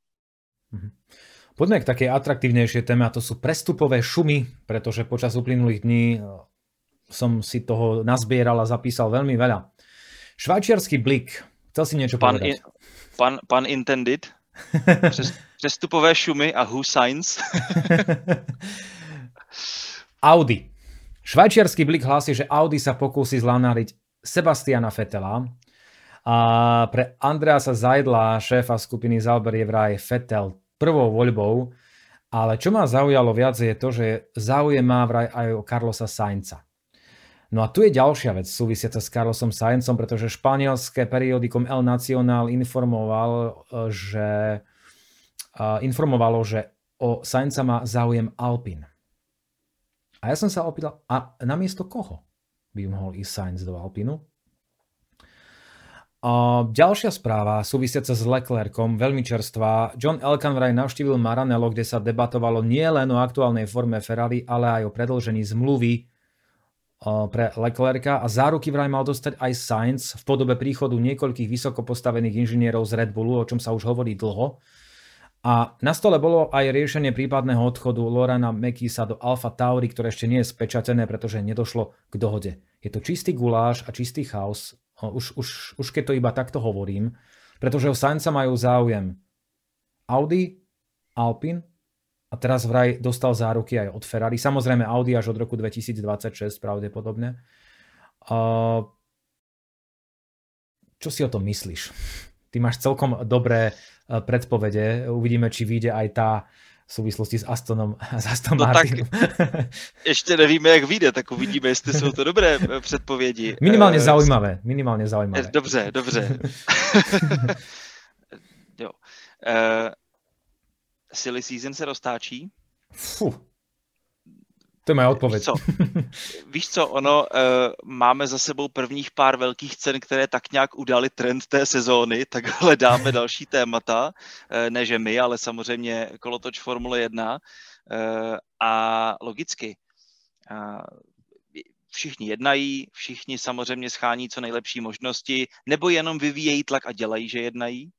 Poďme k takej atraktívnejšej téme, a to sú prestupové šumy, pretože počas uplynulých dní som si toho nazbieral a zapísal veľmi veľa. Švajčiarsky blik, chcel si niečo pan povedať? In, pan, pan intended, prestupové šumy a who signs. Audi. Švajčiarsky blik hlási, že Audi sa pokúsi zlanáriť Sebastiana Vettela. A pre Andreasa Zajdla, šéfa skupiny Sauber, je vraj Vettel prvou voľbou, ale čo ma zaujalo viac je to, že záujem má vraj aj o Carlosa Sainza. No a tu je ďalšia vec súvisiaca s Carlosom Sainzom, pretože španielské periodikum El Nacional informoval, že, informovalo, že o Sainza má záujem Alpine. A ja som sa opýtal, a namiesto koho by mohol ísť Sainz do Alpinu? A ďalšia správa súvisiaca s Leclercom, veľmi čerstvá. John Elkann vraj navštívil Maranello, kde sa debatovalo nie len o aktuálnej forme Ferrari, ale aj o predĺžení zmluvy pre Leclerca a záruky vraj mal dostať aj Sainz v podobe príchodu niekoľkých vysokopostavených inžinierov z Red Bullu, o čom sa už hovorí dlho. A na stole bolo aj riešenie prípadného odchodu Laurenta Mekysa do Alfa Tauri, ktoré ešte nie je spečatené, pretože nedošlo k dohode. Je to čistý guláš a čistý chaos, už, už, už keď to iba takto hovorím, pretože o Sainza majú záujem Audi, Alpine a teraz vraj dostal záruky aj od Ferrari. Samozrejme Audi až od roku dvetisícdvadsaťšesť pravdepodobne. Čo si o tom myslíš? Ty máš celkom dobré predpovede. Uvidíme, či vyjde aj tá v souvislosti s Astonem, s Aston Martinem. No tak, ještě nevíme, jak vyjde, tak uvidíme, jestli jsou to dobré předpovědi. Minimálně zaujímavé, minimálně zaujímavé. Dobře, dobře. Jo. Uh, silly season se roztáčí. Fuh. To je moja odpověď. Víš co, Víš co ono, e, máme za sebou prvních pár velkých cen, které tak nějak udaly trend té sezóny, tak hledáme další témata, e, ne že my, ale samozřejmě kolotoč Formule jedna e, a logicky. A všichni jednají, všichni samozřejmě schání co nejlepší možnosti, nebo jenom vyvíjejí tlak a dělají, že jednají.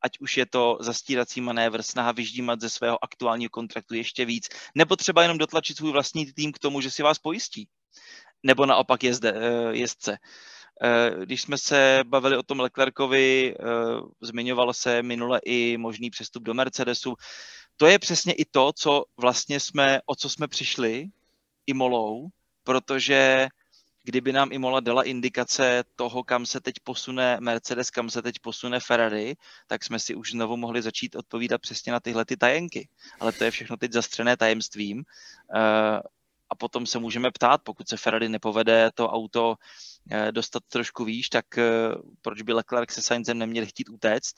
Ať už je to zastírací manévr, snaha vyždímat ze svého aktuálního kontraktu ještě víc, nebo třeba jenom dotlačit svůj vlastní tým k tomu, že si vás pojistí, nebo naopak jezde, jezdce. Když jsme se bavili o tom Leclercovi, zmiňoval se minule i možný přestup do Mercedesu. To je přesně i to, co vlastně jsme, o co jsme přišli Imolou, protože kdyby nám Imola dala indikace toho, kam se teď posune Mercedes, kam se teď posune Ferrari, tak jsme si už znovu mohli začít odpovídat přesně na tyhle ty tajenky. Ale to je všechno teď zastřené tajemstvím. A potom se můžeme ptát, pokud se Ferrari nepovede to auto dostat trošku výš, tak proč by Leclerc se Sainzem neměli chtít utéct?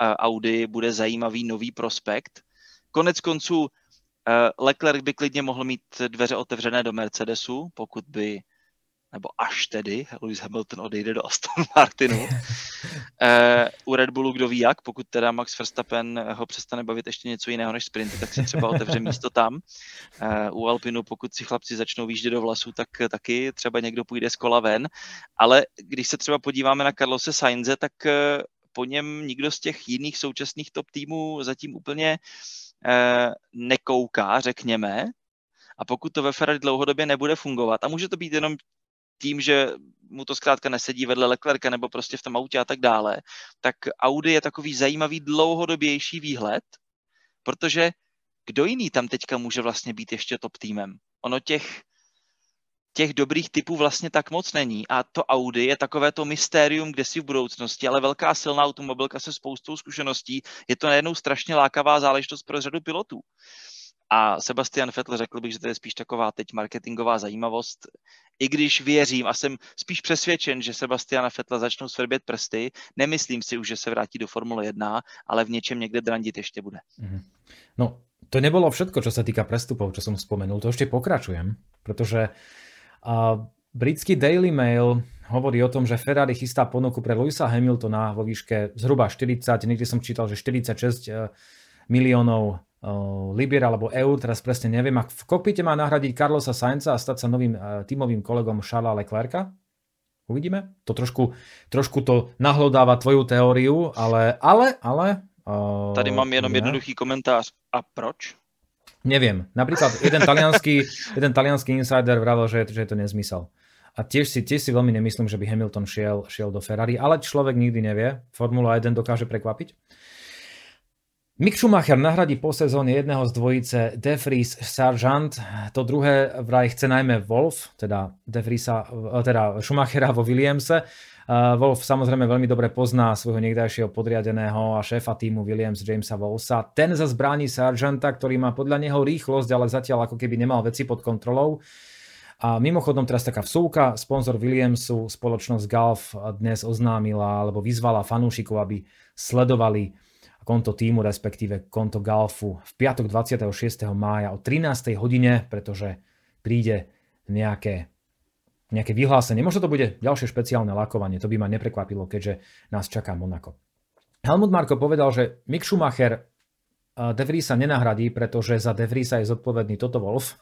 Audi bude zajímavý nový prospekt. Konec konců Leclerc by klidně mohl mít dveře otevřené do Mercedesu, pokud by, nebo až tedy, Lewis Hamilton odejde do Aston Martinu. U Red Bullu kdo ví jak, pokud teda Max Verstappen ho přestane bavit ještě něco jiného než sprinty, tak si třeba otevře místo tam. U Alpinu, pokud si chlapci začnou výjíždět do vlasů, tak taky třeba někdo půjde z kola ven. Ale když se třeba podíváme na Carlose Sainze, tak po něm nikdo z těch jiných současných top týmů zatím úplně nekouká, řekněme. A pokud to ve Ferrari dlouhodobě nebude fungovat, a může to být jenom tím, že mu to zkrátka nesedí vedle Leclerca nebo prostě v tom autě a tak dále, tak Audi je takový zajímavý dlouhodobější výhled, protože kdo jiný tam teďka může vlastně být ještě top týmem? Ono těch, těch dobrých typů vlastně tak moc není a to Audi je takové to mystérium kdesi v budoucnosti, ale velká silná automobilka se spoustou zkušeností, je to najednou strašně lákavá záležitost pro řadu pilotů. A Sebastian Vettel, řekl bych, že to je spíš taková teď marketingová zajímavost. I když věřím a jsem spíš přesvědčen, že Sebastiana Vettela začnou svrbět prsty, nemyslím si už, že se vrátí do Formule jedna, ale v niečem niekde drandit ešte bude. No, to nebolo všetko, čo sa týka prestupov, čo som spomenul. To ešte pokračujem, pretože uh, britský Daily Mail hovorí o tom, že Ferrari chystá ponuku pre Lewisa Hamiltona vo výške zhruba štyridsať, niekde som čítal, že štyridsaťšesť uh, miliónov libier alebo eur, teraz presne neviem, ak v kokpite má nahradiť Carlosa Sainza a stať sa novým tímovým kolegom Charlesa Leclerca. Uvidíme. To trošku, trošku to nahlodáva tvoju teóriu, ale, ale, ale... Uh, Tady mám jenom ne. jednoduchý komentář. A proč? Neviem. Napríklad jeden talianský, jeden talianský insider vravil, že, že je to nezmysel. A tiež si, tiež si veľmi nemyslím, že by Hamilton šiel, šiel do Ferrari, ale človek nikdy nevie. Formula jeden dokáže prekvapiť. Mick Schumacher nahradí po sezóne jedného z dvojice de Vries Sargeant. To druhé vraj chce najmä Wolff, teda, de Vriesa, teda Schumachera vo Williamse. Uh, Wolff samozrejme veľmi dobre pozná svojho niekdajšieho podriadeného a šéfa týmu Williams Jamesa Wolffa. Ten zas bráni Sargeanta, ktorý má podľa neho rýchlosť, ale zatiaľ ako keby nemal veci pod kontrolou. A mimochodom teraz taká vsúka, sponzor Williamsu, spoločnosť Gulf dnes oznámila alebo vyzvala fanúšikov, aby sledovali konto týmu, respektíve konto Gulfu v piatok dvadsiateho šiesteho mája o trinástej hodine, pretože príde nejaké, nejaké vyhlásenie. Možno to bude ďalšie špeciálne lakovanie, to by ma neprekvapilo, keďže nás čaká Monako. Helmut Marko povedal, že Mick Schumacher de Vriesa nenahradí, pretože za de Vriesa je zodpovedný Toto Wolff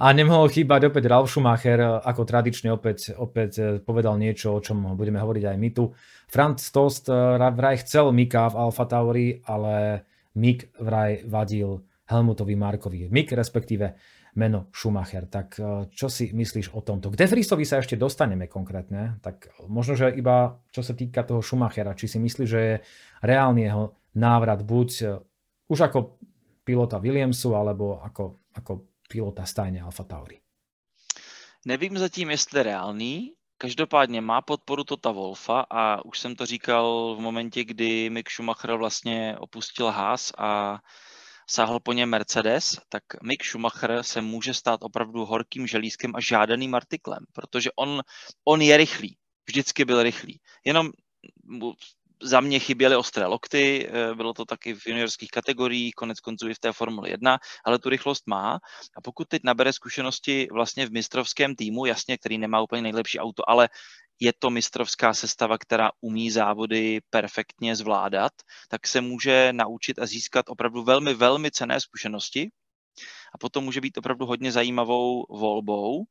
a nemohol chýbať opäť Ralf Schumacher, ako tradične opäť, opäť povedal niečo, o čom budeme hovoriť aj my tu. Franz Tost vraj chcel Micka v Alfa Tauri, ale Mick vraj vadil Helmutovi Markovi. Mick, respektíve meno Schumacher. Tak čo si myslíš o tomto? K de Vriesovi sa ešte dostaneme konkrétne, tak možno, že iba čo sa týka toho Schumachera, či si myslíš, že je reálny jeho návrat buď už ako pilota Williamsu, alebo ako, ako pilota stajně Alfa Tauri? Nevím zatím, jestli reálný. Každopádně má podporu Tota Wolffa a už jsem to říkal v momentě, kdy Mick Schumacher vlastně opustil Haas a sáhl po něm Mercedes, tak Mick Schumacher se může stát opravdu horkým želízkem a žádaným artiklem, protože on, on je rychlý. Vždycky byl rychlý. Jenom za mě chyběly ostré lokty, bylo to taky v juniorských kategoriích, konec konců i v té Formule jedna, ale tu rychlost má a pokud teď nabere zkušenosti vlastně v mistrovském týmu, jasně, který nemá úplně nejlepší auto, ale je to mistrovská sestava, která umí závody perfektně zvládat, tak se může naučit a získat opravdu velmi, velmi cenné zkušenosti a potom může být opravdu hodně zajímavou volbou,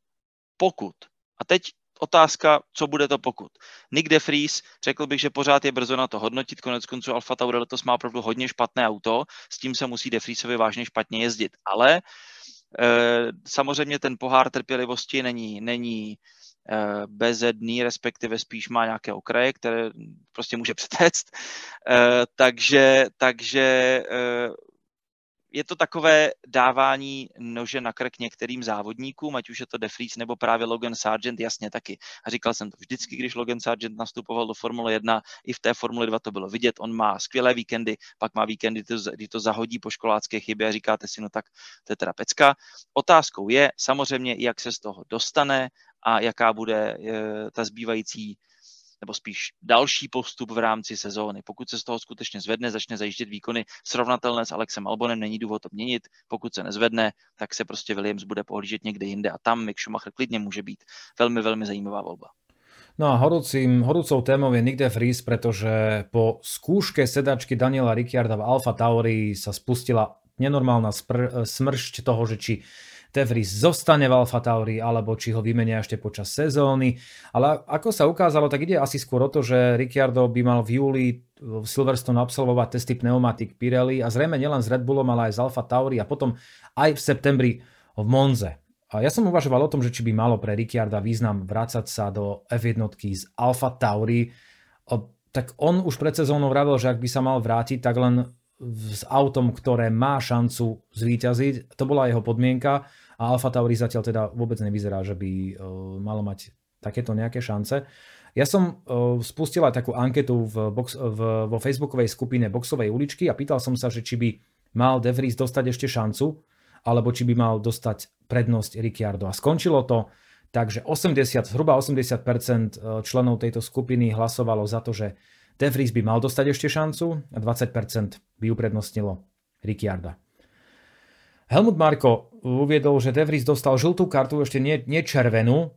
pokud. A teď otázka, co bude to pokud. Nyck de Vries, řekl bych, že pořád je brzo na to hodnotit, konec konců Alfa Tauri letos má opravdu hodně špatné auto, s tím se musí de Vriesovi vážně špatně jezdit, ale e, samozřejmě ten pohár trpělivosti není, není e, bezedný, respektive spíš má nějaké okraje, které prostě může přetéct, e, takže, takže e, je to takové dávání nože na krk některým závodníkům, ať už je to de Vries nebo právě Logan Sargeant, jasně taky. A říkal jsem to vždycky, když Logan Sargeant nastupoval do Formule jedna, i v té Formule dva to bylo vidět, on má skvělé víkendy, pak má víkendy, kdy to zahodí po školácké chybě a říkáte si, no tak to je teda pecka. Otázkou je samozřejmě, jak se z toho dostane a jaká bude ta zbývající nebo spíš další postup v rámci sezóny. Pokud se z toho skutečně zvedne, začne zajíždět výkony srovnatelné s Alexem Albonem, není důvod to měnit. Pokud se nezvedne, tak se prostě Williams bude pohlížet někde jinde a tam Mick Schumacher klidně může být velmi, velmi zajímavá volba. No a horúcim, horúcou témou je Nyck de Vries, pretože po skúške sedačky Daniela Ricciarda v Alfa Tauri sa spustila nenormálna spr- smršť toho, že či de Vries zostane v Alfa Tauri, alebo či ho vymenia ešte počas sezóny. Ale ako sa ukázalo, tak ide asi skôr o to, že Ricciardo by mal v júli v Silverstone absolvovať testy pneumatik Pirelli a zrejme nielen s Red Bullom, ale aj z Alfa Tauri a potom aj v septembri v Monze. A ja som uvažoval o tom, že či by malo pre Ricciarda význam vracať sa do ef jeden z Alfa Tauri. Tak on už pred sezónou vravil, že ak by sa mal vrátiť, tak len s autom, ktoré má šancu zvíťaziť. To bola jeho podmienka. A Alfa Tauri zatiaľ teda vôbec nevyzerá, že by malo mať takéto nejaké šance. Ja som spustil aj takú anketu v box, v, vo facebookovej skupine Boxovej uličky a pýtal som sa, že či by mal de Vries dostať ešte šancu, alebo či by mal dostať prednosť Ricciardo. A skončilo to, takže osemdesiat, zhruba osemdesiat percent členov tejto skupiny hlasovalo za to, že de Vries by mal dostať ešte šancu a dvadsať percent by uprednostnilo Ricciarda. Helmut Marko uviedol, že de Vries dostal žltú kartu, ešte nie, nie červenú,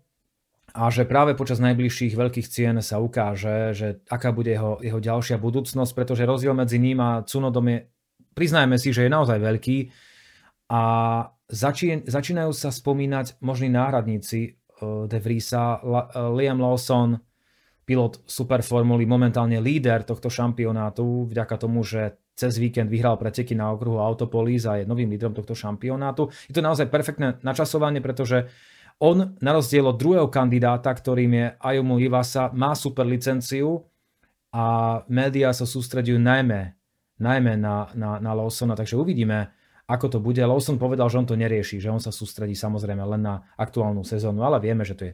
a že práve počas najbližších veľkých cien sa ukáže, že aká bude jeho, jeho ďalšia budúcnosť, pretože rozdiel medzi ním a Cunodom je, priznajme si, že je naozaj veľký a začín, začínajú sa spomínať možní náhradníci de Vriesa, Liam Lawson, pilot Superformuly, momentálne líder tohto šampionátu, vďaka tomu, že cez víkend vyhral preteky na okruhu Autopolis a je novým lídrom tohto šampionátu. Je to naozaj perfektné načasovanie, pretože on, na rozdiel od druhého kandidáta, ktorým je Ayumu Iwasa, má super licenciu a médiá sa sústredujú najmä, najmä na, na, na Lawsona, takže uvidíme, ako to bude. Lawson povedal, že on to nerieši, že on sa sústredí samozrejme len na aktuálnu sezónu, ale vieme, že to je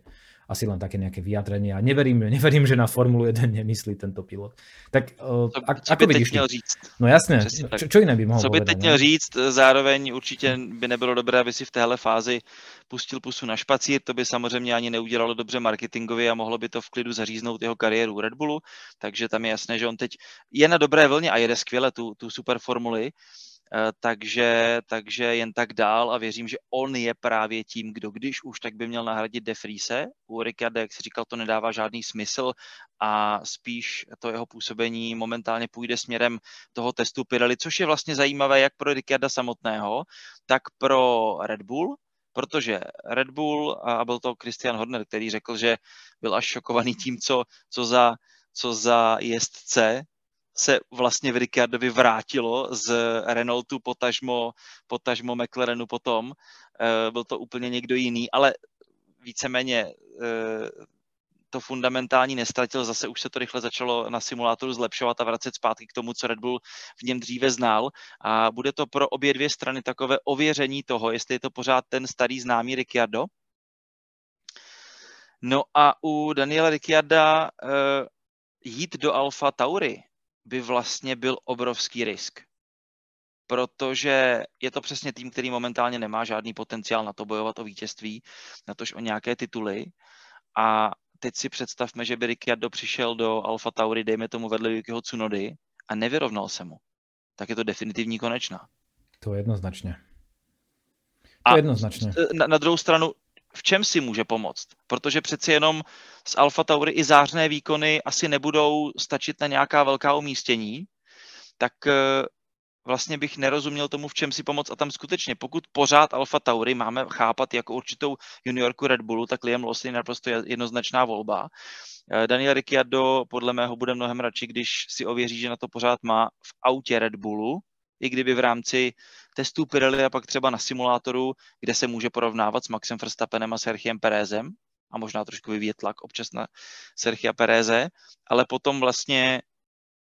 asi len také nejaké vyjadrenie a neverím, neverím, že na Formulu jeden nemyslí tento pilot. Tak uh, co, a, co ako vidíš ty? Říct? No jasné, čo, čo iné by mohol co povedať? Co by teď měl říct, zároveň určitě by nebylo dobré, aby si v téhle fázi pustil pusu na špacír, to by samozřejmě ani neudělalo dobře marketingově a mohlo by to v klidu zaříznout jeho kariéru Red Bullu, takže tam je jasné, že on teď je na dobré vlně a jede skvěle tu, tu super formuli. Takže, takže jen tak dál a věřím, že on je právě tím, kdo když už, tak by měl nahradit de Vriese. U Ricciarda, jak si říkal, to nedává žádný smysl a spíš to jeho působení momentálně půjde směrem toho testu Pirelli, což je vlastně zajímavé jak pro Ricciarda samotného, tak pro Red Bull, protože Red Bull, a byl to Christian Horner, který řekl, že byl až šokovaný tím, co, co, za, co za jezdce se vlastně v Ricciardovi vrátilo z Renaultu, potažmo, potažmo McLarenu potom. E, byl to úplně někdo jiný, ale víceméně e, to fundamentální nestratil. Zase už se to rychle začalo na simulátoru zlepšovat a vracet zpátky k tomu, co Red Bull v něm dříve znal. A bude to pro obě dvě strany takové ověření toho, jestli je to pořád ten starý známý Ricciardo. No a u Daniela Ricciarda e, jít do Alfa Tauri by vlastně byl obrovský risk, protože je to přesně tým, který momentálně nemá žádný potenciál na to bojovat o vítězství, natož o nějaké tituly. A teď si představme, že by Ricciardo přišel do Alfa Tauri, dejme tomu vedle Jukiho Tsunody a nevyrovnal se mu. Tak je to definitivní konečná. To je jednoznačně. To je jednoznačně. A na, na druhou stranu, v čem si může pomoct? Protože přeci jenom z Alfa Tauri i zářné výkony asi nebudou stačit na nějaká velká umístění, tak vlastně bych nerozuměl tomu, v čem si pomoct. A tam skutečně, pokud pořád Alfa Tauri máme chápat jako určitou juniorku Red Bullu, tak Liam Lawson je naprosto jednoznačná volba. Daniel Ricciardo podle mého bude mnohem radši, když si ověří, že na to pořád má v autě Red Bullu, i kdyby v rámci testů Pirelli a pak třeba na simulátoru, kde se může porovnávat s Maxem Verstappenem a Sergiem Perezem a možná trošku vyvíjet tlak občas na Sergia Pereze, ale potom vlastně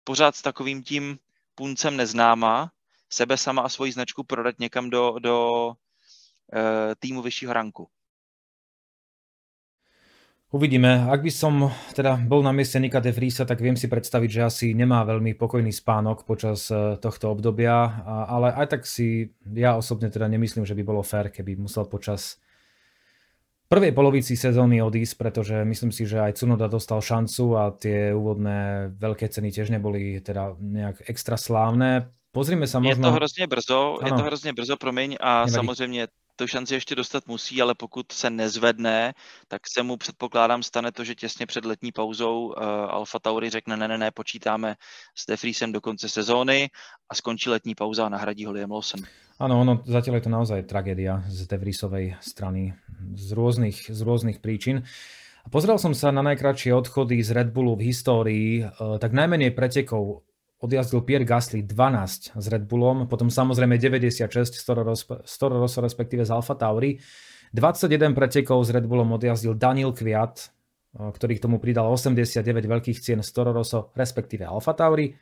pořád s takovým tím puncem neznáma, sebe sama a svoji značku prodat někam do, do uh, týmu vyššího ranku. Uvidíme. Ak by som teda bol na mieste Nycka de Vriesa, tak viem si predstaviť, že asi nemá veľmi pokojný spánok počas tohto obdobia, ale aj tak si ja osobne teda nemyslím, že by bolo fér, keby musel počas prvej polovici sezóny odísť, pretože myslím si, že aj Tsunoda dostal šancu a tie úvodné veľké ceny tiež neboli teda nejak extra slávne. Pozrime sa možno... Je to hrozně brzo, ano. je to hrozně brzo, promiň, a nevadí. Samozřejmě tu šanci ještě dostat musí, ale pokud se nezvedne, tak se mu předpokládám stane to, že těsně před letní pauzou uh, Alfa Tauri řekne ne, ne, ne, počítáme s de Vriesem do konce sezóny a skončí letní pauza a nahradí ho Liam Lawson. Áno, ono, zatiaľ je to naozaj tragédia z de Vriesovej strany z rôznych, z rôznych príčin. Pozrel som sa na najkratšie odchody z Red Bullu v histórii, uh, tak najmenej pretekov odjazdil Pierre Gasly dvanásť s Red Bullom, potom samozrejme deväťdesiatšesť Toro Rosso respektíve z Alfa Tauri. dvadsaťjeden pretekov s Red Bullom odjazdil Daniel Kvyat, ktorý k tomu pridal osemdesiatdeväť veľkých cien z Toro Rosso respektíve Alfa Tauri.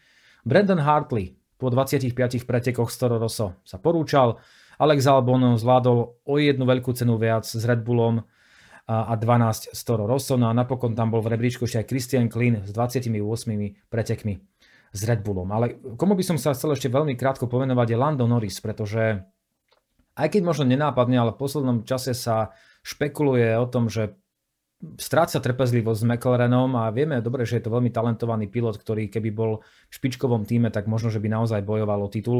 Brandon Hartley po dvadsiatich piatich pretekoch z Toro Rosso sa porúčal. Alex Albon zvládol o jednu veľkú cenu viac s Red Bullom a dvanásť z Toro Rosso. No a napokon tam bol v rebríčku ešte aj Christian Klin s dvadsiatimi ôsmimi pretekmi s Red Bullom. Ale komu by som sa chcel ešte veľmi krátko pomenovať je Lando Norris, pretože aj keď možno nenápadne, ale v poslednom čase sa špekuluje o tom, že stráca trpezlivosť s McLarenom a vieme dobre, že je to veľmi talentovaný pilot, ktorý keby bol v špičkovom týme, tak možno, že by naozaj bojoval o titul.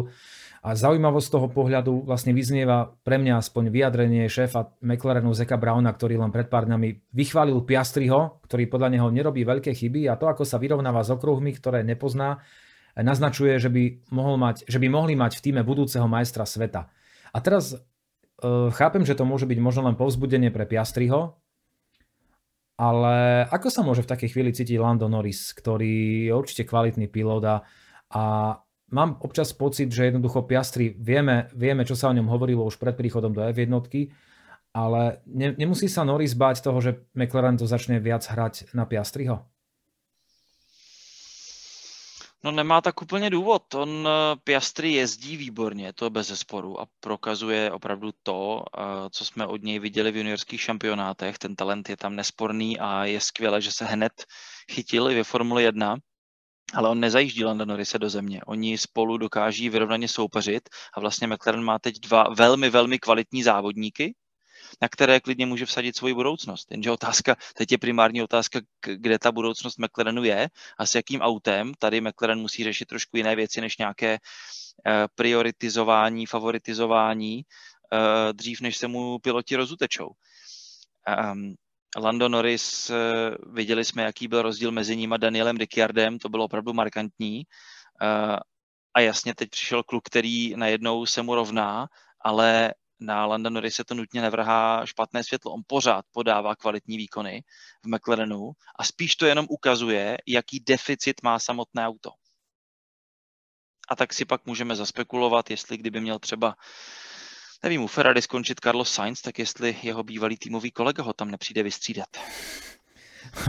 A zaujímavosť z toho pohľadu vlastne vyznieva pre mňa aspoň vyjadrenie šéfa McLarenu Zacka Browna, ktorý len pred pár dňami vychválil Piastriho, ktorý podľa neho nerobí veľké chyby a to, ako sa vyrovnáva s okruhmi, ktoré nepozná, naznačuje, že by, mohol mať, že by mohli mať v týme budúceho majstra sveta. A teraz e, chápem, že to môže byť možno len povzbudenie pre Piastriho, ale ako sa môže v takej chvíli cítiť Lando Norris, ktorý je určite kvalitný pilot a, a mám občas pocit, že jednoducho Piastri, vieme, vieme, čo sa o ňom hovorilo už pred príchodom do ef jedna, ale ne, nemusí sa Norris báť toho, že McLaren to začne viac hrať na Piastriho? No nemá tak úplně důvod. On Piastri jezdí výborně, to bez zesporu a prokazuje opravdu to, co jsme od něj viděli v juniorských šampionátech. Ten talent je tam nesporný a je skvělé, že se hned chytil i ve Formuli jedna. Ale on nezajíždí Landa Norrise do země. Oni spolu dokáží vyrovnaně soupeřit a vlastně McLaren má teď dva velmi, velmi kvalitní závodníky, na které klidně může vsadit svoji budoucnost. Jenže otázka, teď je primární otázka, kde ta budoucnost McLarenu je a s jakým autem. Tady McLaren musí řešit trošku jiné věci, než nějaké prioritizování, favoritizování, dřív než se mu piloti rozutečou. Um, Lando Norris, viděli jsme, jaký byl rozdíl mezi ním a Danielem Ricciardem, to bylo opravdu markantní a jasně teď přišel kluk, který najednou se mu rovná, ale na Landa Norris se to nutně nevrhá špatné světlo, on pořád podává kvalitní výkony v McLarenu a spíš to jenom ukazuje, jaký deficit má samotné auto. A tak si pak můžeme zaspekulovat, jestli kdyby měl třeba nevím, u Ferrari skončit Carlos Sainz, tak jestli jeho bývalý tímový kolega ho tam nepřijde vystřídat.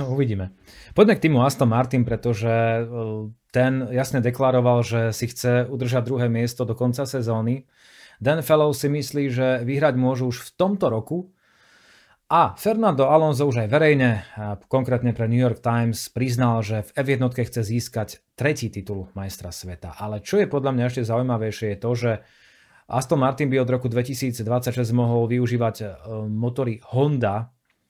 Uvidíme. Poďme k týmu Aston Martin, pretože ten jasne deklaroval, že si chce udržať druhé miesto do konca sezóny. Dan Fellow si myslí, že vyhrať môžu už v tomto roku a Fernando Alonso už aj verejne, konkrétne pre New York Times, priznal, že v ef jedna chce získať tretí titul majstra sveta. Ale čo je podľa mňa ešte zaujímavejšie je to, že Aston Martin by od roku dvetisícdvadsaťšesť mohol využívať motory Honda,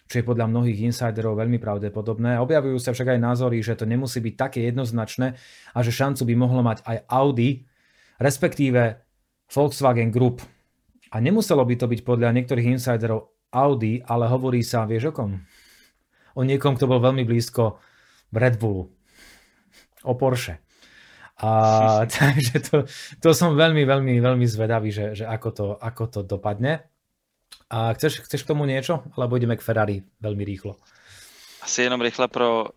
čo je podľa mnohých insiderov veľmi pravdepodobné. Objavujú sa však aj názory, že to nemusí byť také jednoznačné a že šancu by mohlo mať aj Audi, respektíve Volkswagen Group. A nemuselo by to byť podľa niektorých insiderov Audi, ale hovorí sa, vieš o kom? O niekom, kto bol veľmi blízko Red Bullu. O Porsche. A takže to, to som veľmi, veľmi, veľmi zvedavý, že, že ako, to, ako to dopadne. A chceš, chceš k tomu niečo? Alebo ideme k Ferrari veľmi rýchlo. Asi jenom rychle pro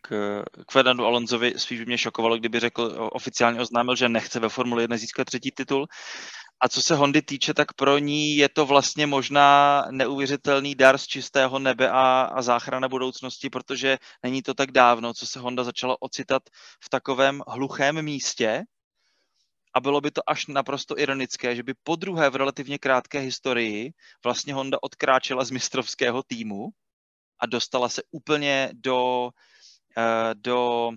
k, k Fernandu Alonsovi. Spíš by mě šokovalo, kdyby řekl, oficiálně oznámil, že nechce ve Formule jedna získat třetí titul. A co se Hondy týče, tak pro ní je to vlastně možná neuvěřitelný dar z čistého nebe a, a záchrana budoucnosti, protože není to tak dávno, co se Honda začala ocitat v takovém hluchém místě A bylo by to až naprosto ironické, že by po druhé v relativně krátké historii vlastně Honda odkráčela z mistrovského týmu a dostala se úplně do, do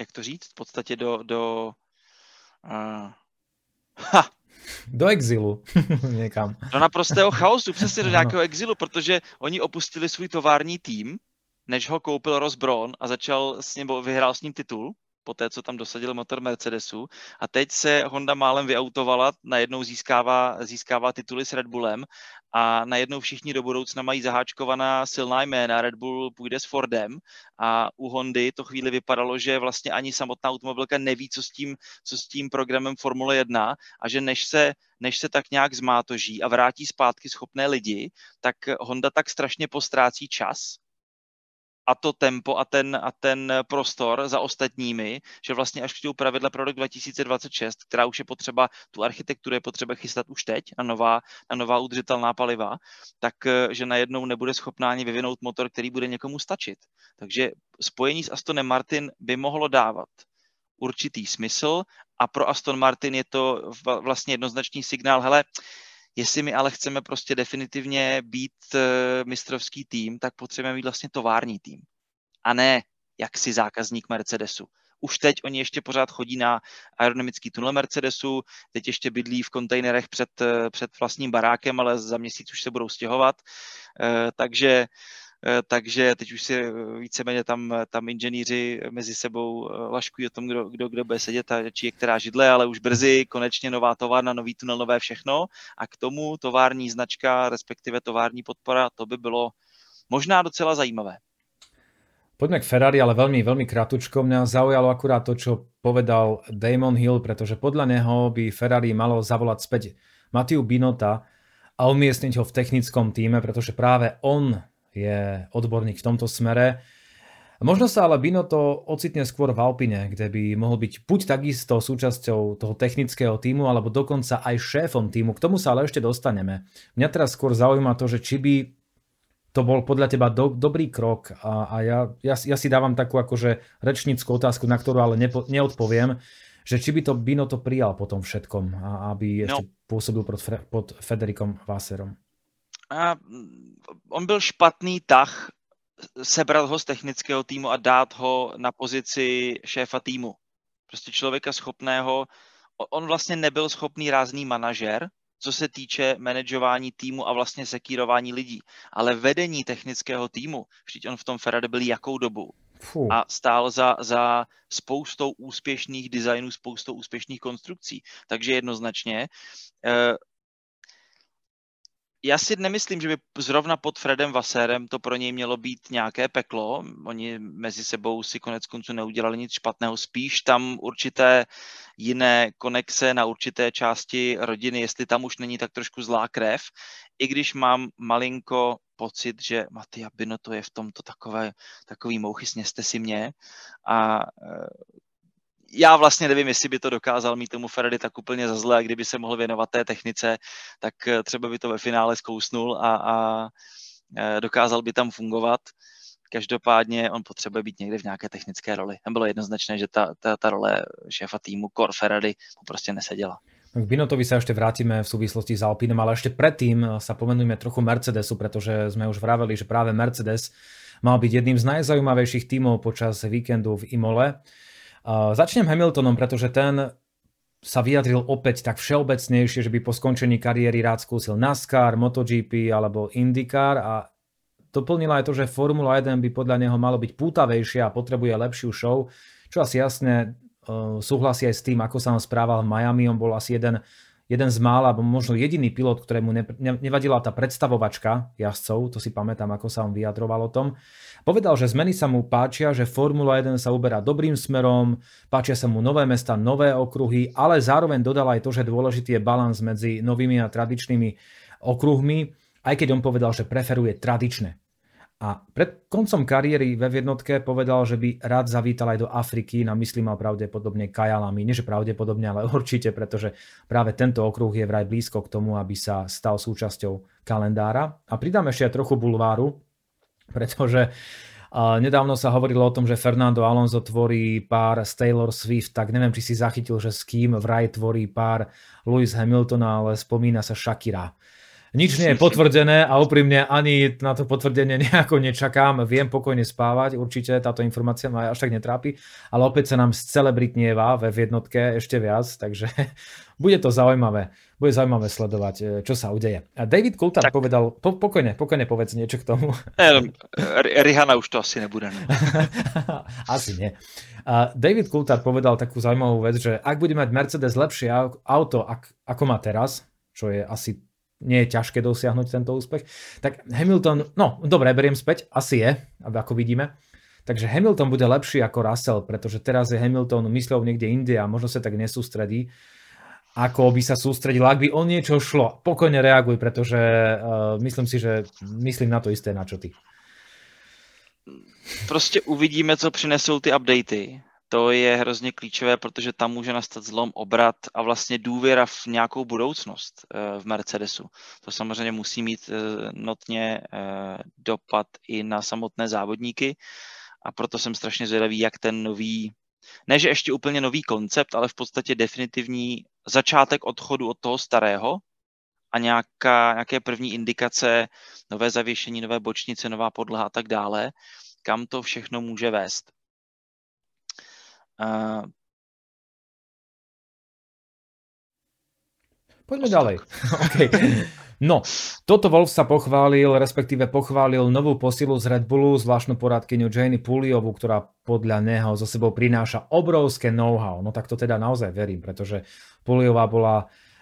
jak to říct, v podstatě do, do uh, ha, do exilu, někam. Do naprostého chaosu, přesně do nějakého exilu, protože oni opustili svůj tovární tým, než ho koupil Ross Brawn a začal s ním, vyhrál s ním titul, po té, co tam dosadil motor Mercedesu. A teď se Honda málem vyautovala, najednou získává, získává tituly s Red Bullem a najednou všichni do budoucna mají zaháčkovaná silná jména. Red Bull půjde s Fordem a u Hondy to chvíli vypadalo, že vlastně ani samotná automobilka neví, co s tím, co s tím programem Formule jedna a že než se, než se tak nějak zmátoží a vrátí zpátky schopné lidi, tak Honda tak strašně postrácí čas a to tempo a ten, a ten prostor za ostatními, že vlastně až přijdou pravidla pro rok dva tisíce dvacet šest, která už je potřeba, tu architekturu je potřeba chystat už teď na nová, na nová udržitelná paliva, tak že najednou nebude schopná ani vyvinout motor, který bude někomu stačit. Takže spojení s Astonem Martin by mohlo dávat určitý smysl a pro Aston Martin je to vlastně jednoznačný signál, hele, jestli my ale chceme prostě definitivně být uh, mistrovský tým, tak potřebujeme mít vlastně tovární tým. A ne jaksi zákazník Mercedesu. Už teď oni ještě pořád chodí na aerodynamický tunel Mercedesu, teď ještě bydlí v kontejnerech před, uh, před vlastním barákem, ale za měsíc už se budou stěhovat. Uh, takže, uh, takže teď už si víceméně tam, tam inženýři mezi sebou laškují o tom, kdo, kdo, kdo bude sedět a či je která židle, ale už brzy konečně nová továrna, nový tunel, nové všechno a k tomu tovární značka, respektive tovární podpora, to by bylo možná docela zajímavé. Poďme k Ferrari, ale veľmi, veľmi kratučko. Mňa zaujalo akurát to, čo povedal Damon Hill, pretože podľa neho by Ferrari malo zavolať späť Mattiu Binotta a umiestniť ho v technickom týme, pretože práve on je odborník v tomto smere. Možno sa ale Binotto ocitne skôr v Alpine, kde by mohol byť buď takisto súčasťou toho technického týmu, alebo dokonca aj šéfom týmu. K tomu sa ale ešte dostaneme. Mňa teraz skôr zaujíma to, že či by to bol podľa teba do, dobrý krok a, a ja, ja, ja si dávam takú akože rečnícku otázku, na ktorú ale nepo, neodpoviem, že či by to Binotto prijal po tom všetkom, a aby ešte no. pôsobil pod, pod Federicom Wasserom. A on byl špatný tah sebrat ho z technického týmu a dát ho na pozici šéfa týmu. Prostě člověka schopného, on vlastně nebyl schopný rázný manažer, co se týče manažování týmu a vlastně sekírování lidí. Ale vedení technického týmu, vždyť on v tom Ferrari byl jakou dobu. Fuh. A stál za, za spoustou úspěšných designů, spoustou úspěšných konstrukcí. Takže jednoznačně eh, já si nemyslím, že by zrovna pod Fredem Wasserem to pro něj mělo být nějaké peklo. Oni mezi sebou si konec konců neudělali nic špatného. Spíš tam určité jiné konexe na určité části rodiny, jestli tam už není tak trošku zlá krev. I když mám malinko pocit, že Mattia Binotto je v tomto takové, takový mouchy, sněste si mě. A já vlastně nevím, jestli by to dokázal mít tomu Ferrari tak úplně za zle a kdyby se mohl věnovat té technice, tak třeba by to ve finále zkousnul a, a dokázal by tam fungovat. Každopádně on potřebuje být někde v nějaké technické roli. Tam bylo jednoznačné, že ta, ta, ta role šéfa týmu Core Ferrari mu prostě neseděla. K Binottovi sa ešte vrátime v súvislosti s Alpínom, ale ešte predtým sa pomenujme trochu Mercedesu, pretože sme už vraveli, že práve Mercedes mal byť jedným z najzaujímavejších tímov počas víkendu v Imole. Uh, začnem Hamiltonom, pretože ten sa vyjadril opäť tak všeobecnejšie, že by po skončení kariéry rád skúsil NASCAR, MotoGP alebo IndyCar a doplnila aj to, že Formula jeden by podľa neho malo byť pútavejšia a potrebuje lepšiu show, čo asi jasne uh, súhlasí aj s tým, ako sa on správal v Miami. On bol asi jeden, jeden z mála, alebo možno jediný pilot, ktorému ne, ne, nevadila tá predstavovačka jazdcov, to si pamätám, ako sa on vyjadroval o tom. Povedal, že zmeny sa mu páčia, že Formula jeden sa uberá dobrým smerom, páčia sa mu nové mesta, nové okruhy, ale zároveň dodal aj to, že dôležitý je balans medzi novými a tradičnými okruhmi, aj keď on povedal, že preferuje tradičné. A pred koncom kariéry ve jednotke povedal, že by rád zavítal aj do Afriky, na mysli mal pravdepodobne Kajalami, nie že pravdepodobne, ale určite, pretože práve tento okruh je vraj blízko k tomu, aby sa stal súčasťou kalendára. A pridám ešte aj trochu bulváru, pretože Nedávno sa hovorilo o tom, že Fernando Alonso tvorí pár z Taylor Swift, tak neviem, či si zachytil, že s kým vraj tvorí pár Lewis Hamilton, ale spomína sa Shakira. Nič nie je potvrdené a úprimne ani na to potvrdenie nejako nečakám. Viem pokojne spávať, určite táto informácia ma až tak netrápi, ale opäť sa nám scelebritnieva v jednotke ešte viac, takže bude to zaujímavé. Bude zaujímavé sledovať, čo sa udeje. David Coulthard tak povedal, po, pokojne, pokojne povedz niečo k tomu. Ne, Rihanna už to asi nebude. Ne? Asi nie. David Coulthard povedal takú zaujímavú vec, že ak bude mať Mercedes lepšie auto, ako má teraz, čo je asi nie je ťažké dosiahnuť tento úspech, tak Hamilton, no dobre, beriem späť, asi je, ako vidíme. Takže Hamilton bude lepší ako Russell, pretože teraz je Hamilton mysľou niekde inde a možno sa tak nesústredí, ako by sa sústredil, ak by o niečo šlo. Pokojne reaguj, pretože uh, myslím si, že myslím na to isté, na čo ty. Prostě uvidíme, co přinesou ty updaty. To je hrozně klíčové, protože tam může nastat zlom, obrat a vlastně důvěra v nějakou budoucnost v Mercedesu. To samozřejmě musí mít notně dopad i na samotné závodníky a proto jsem strašně zvědavý, jak ten nový, ne že ještě úplně nový koncept, ale v podstatě definitivní začátek odchodu od toho starého a nějaká, nějaké první indikace, nové zavěšení, nové bočnice, nová podlaha a tak dále, kam to všechno může vést. Uh, Poďme ostok. Ďalej. Okay. No, Toto Wolff sa pochválil, respektíve pochválil novú posilu z Red Bullu, zvláštnu poradkyňu Janie Pugliovu, ktorá podľa neho zo sebou prináša obrovské know-how. No tak to teda naozaj verím, pretože Pugliová bola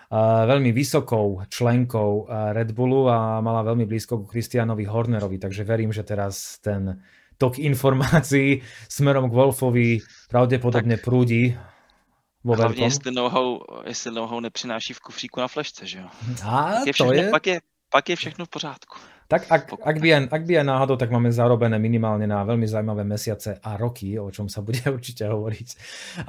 Uh, veľmi vysokou členkou uh, Red Bullu a mala veľmi blízko k Christianovi Hornerovi, takže verím, že teraz ten tok informácií smerom k Wolffovi pravdepodobne tak prúdi vo veľkom. Hlavne jestli know-how, jestli know-how nepřináší v kufříku na flešce, že jo? A pak je to všechno, je... Pak je, pak je všechno v pořádku. Tak ak, ak, by aj, ak by aj náhodou, tak máme zarobené minimálne na veľmi zaujímavé mesiace a roky, o čom sa bude určite hovoriť.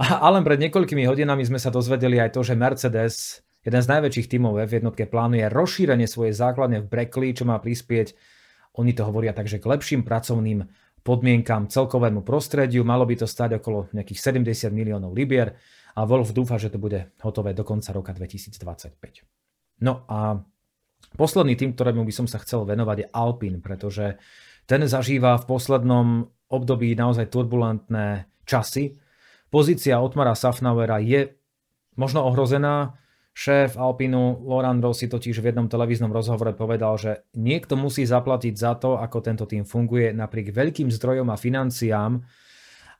A, ale pred niekoľkými hodinami sme sa dozvedeli aj to, že Mercedes, jeden z najväčších tímov v jednotke, plánuje rozšírenie svojej základne v Brackley, čo má prispieť, oni to hovoria takže k lepším pracovným podmienkam, celkovému prostrediu. Malo by to stať okolo nejakých sedemdesiat miliónov libier a Wolff dúfa, že to bude hotové do konca roka dvetisícdvadsaťpäť. No a posledný tým, ktorému by som sa chcel venovať, je Alpine, pretože ten zažíva v poslednom období naozaj turbulentné časy. Pozícia Otmara Safnauera je možno ohrozená. Šéf Alpinu Laurent Rossi totiž v jednom televíznom rozhovore povedal, že niekto musí zaplatiť za to, ako tento tím funguje napriek veľkým zdrojom a financiám.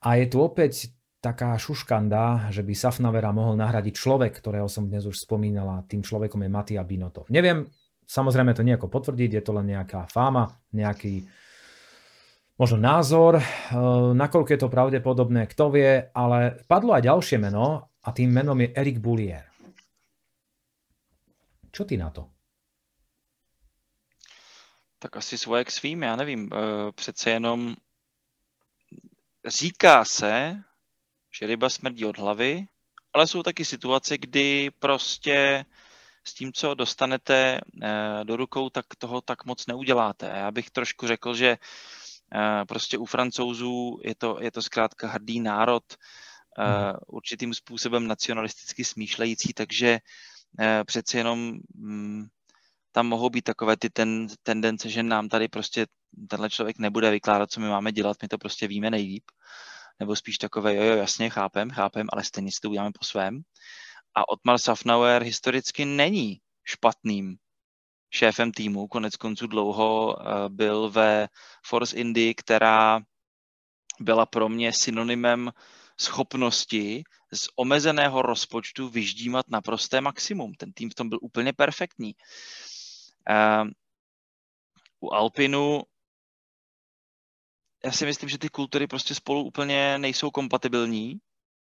A je tu opäť taká šuškanda, že by Safnauera mohol nahradiť človek, ktorého som dnes už spomínala. Tým človekom je Mattia Binotto. Neviem, samozrejme to nejako potvrdiť, je to len nejaká fáma, nejaký možno názor. Nakoľko je to pravdepodobné, kto vie, ale padlo aj ďalšie meno a tým menom je Erik Boullier. Čo ty na to? Tak asi svoje k svým, já nevím. Přece jenom říká se, že ryba smrdí od hlavy, ale jsou taky situace, kdy prostě s tím, co dostanete do rukou, tak toho tak moc neuděláte. Já bych trošku řekl, že prostě u Francouzů je to, je to zkrátka hrdý národ, určitým způsobem nacionalisticky smýšlející, takže přeci jenom tam mohou být takové ty ten, tendence, že nám tady prostě tenhle člověk nebude vykládat, co my máme dělat, my to prostě víme nejlíp. Nebo spíš takové, jo, jo, jasně, chápem, chápem, ale stejně si to uděláme po svém. A Otmar Safnauer historicky není špatným šéfem týmu, konec konců dlouho byl ve Force Indy, která byla pro mě synonymem schopnosti z omezeného rozpočtu vyždímat naprosté maximum. Ten tým v tom byl úplně perfektní. Uh, u Alpinu já si myslím, že ty kultury prostě spolu úplně nejsou kompatibilní.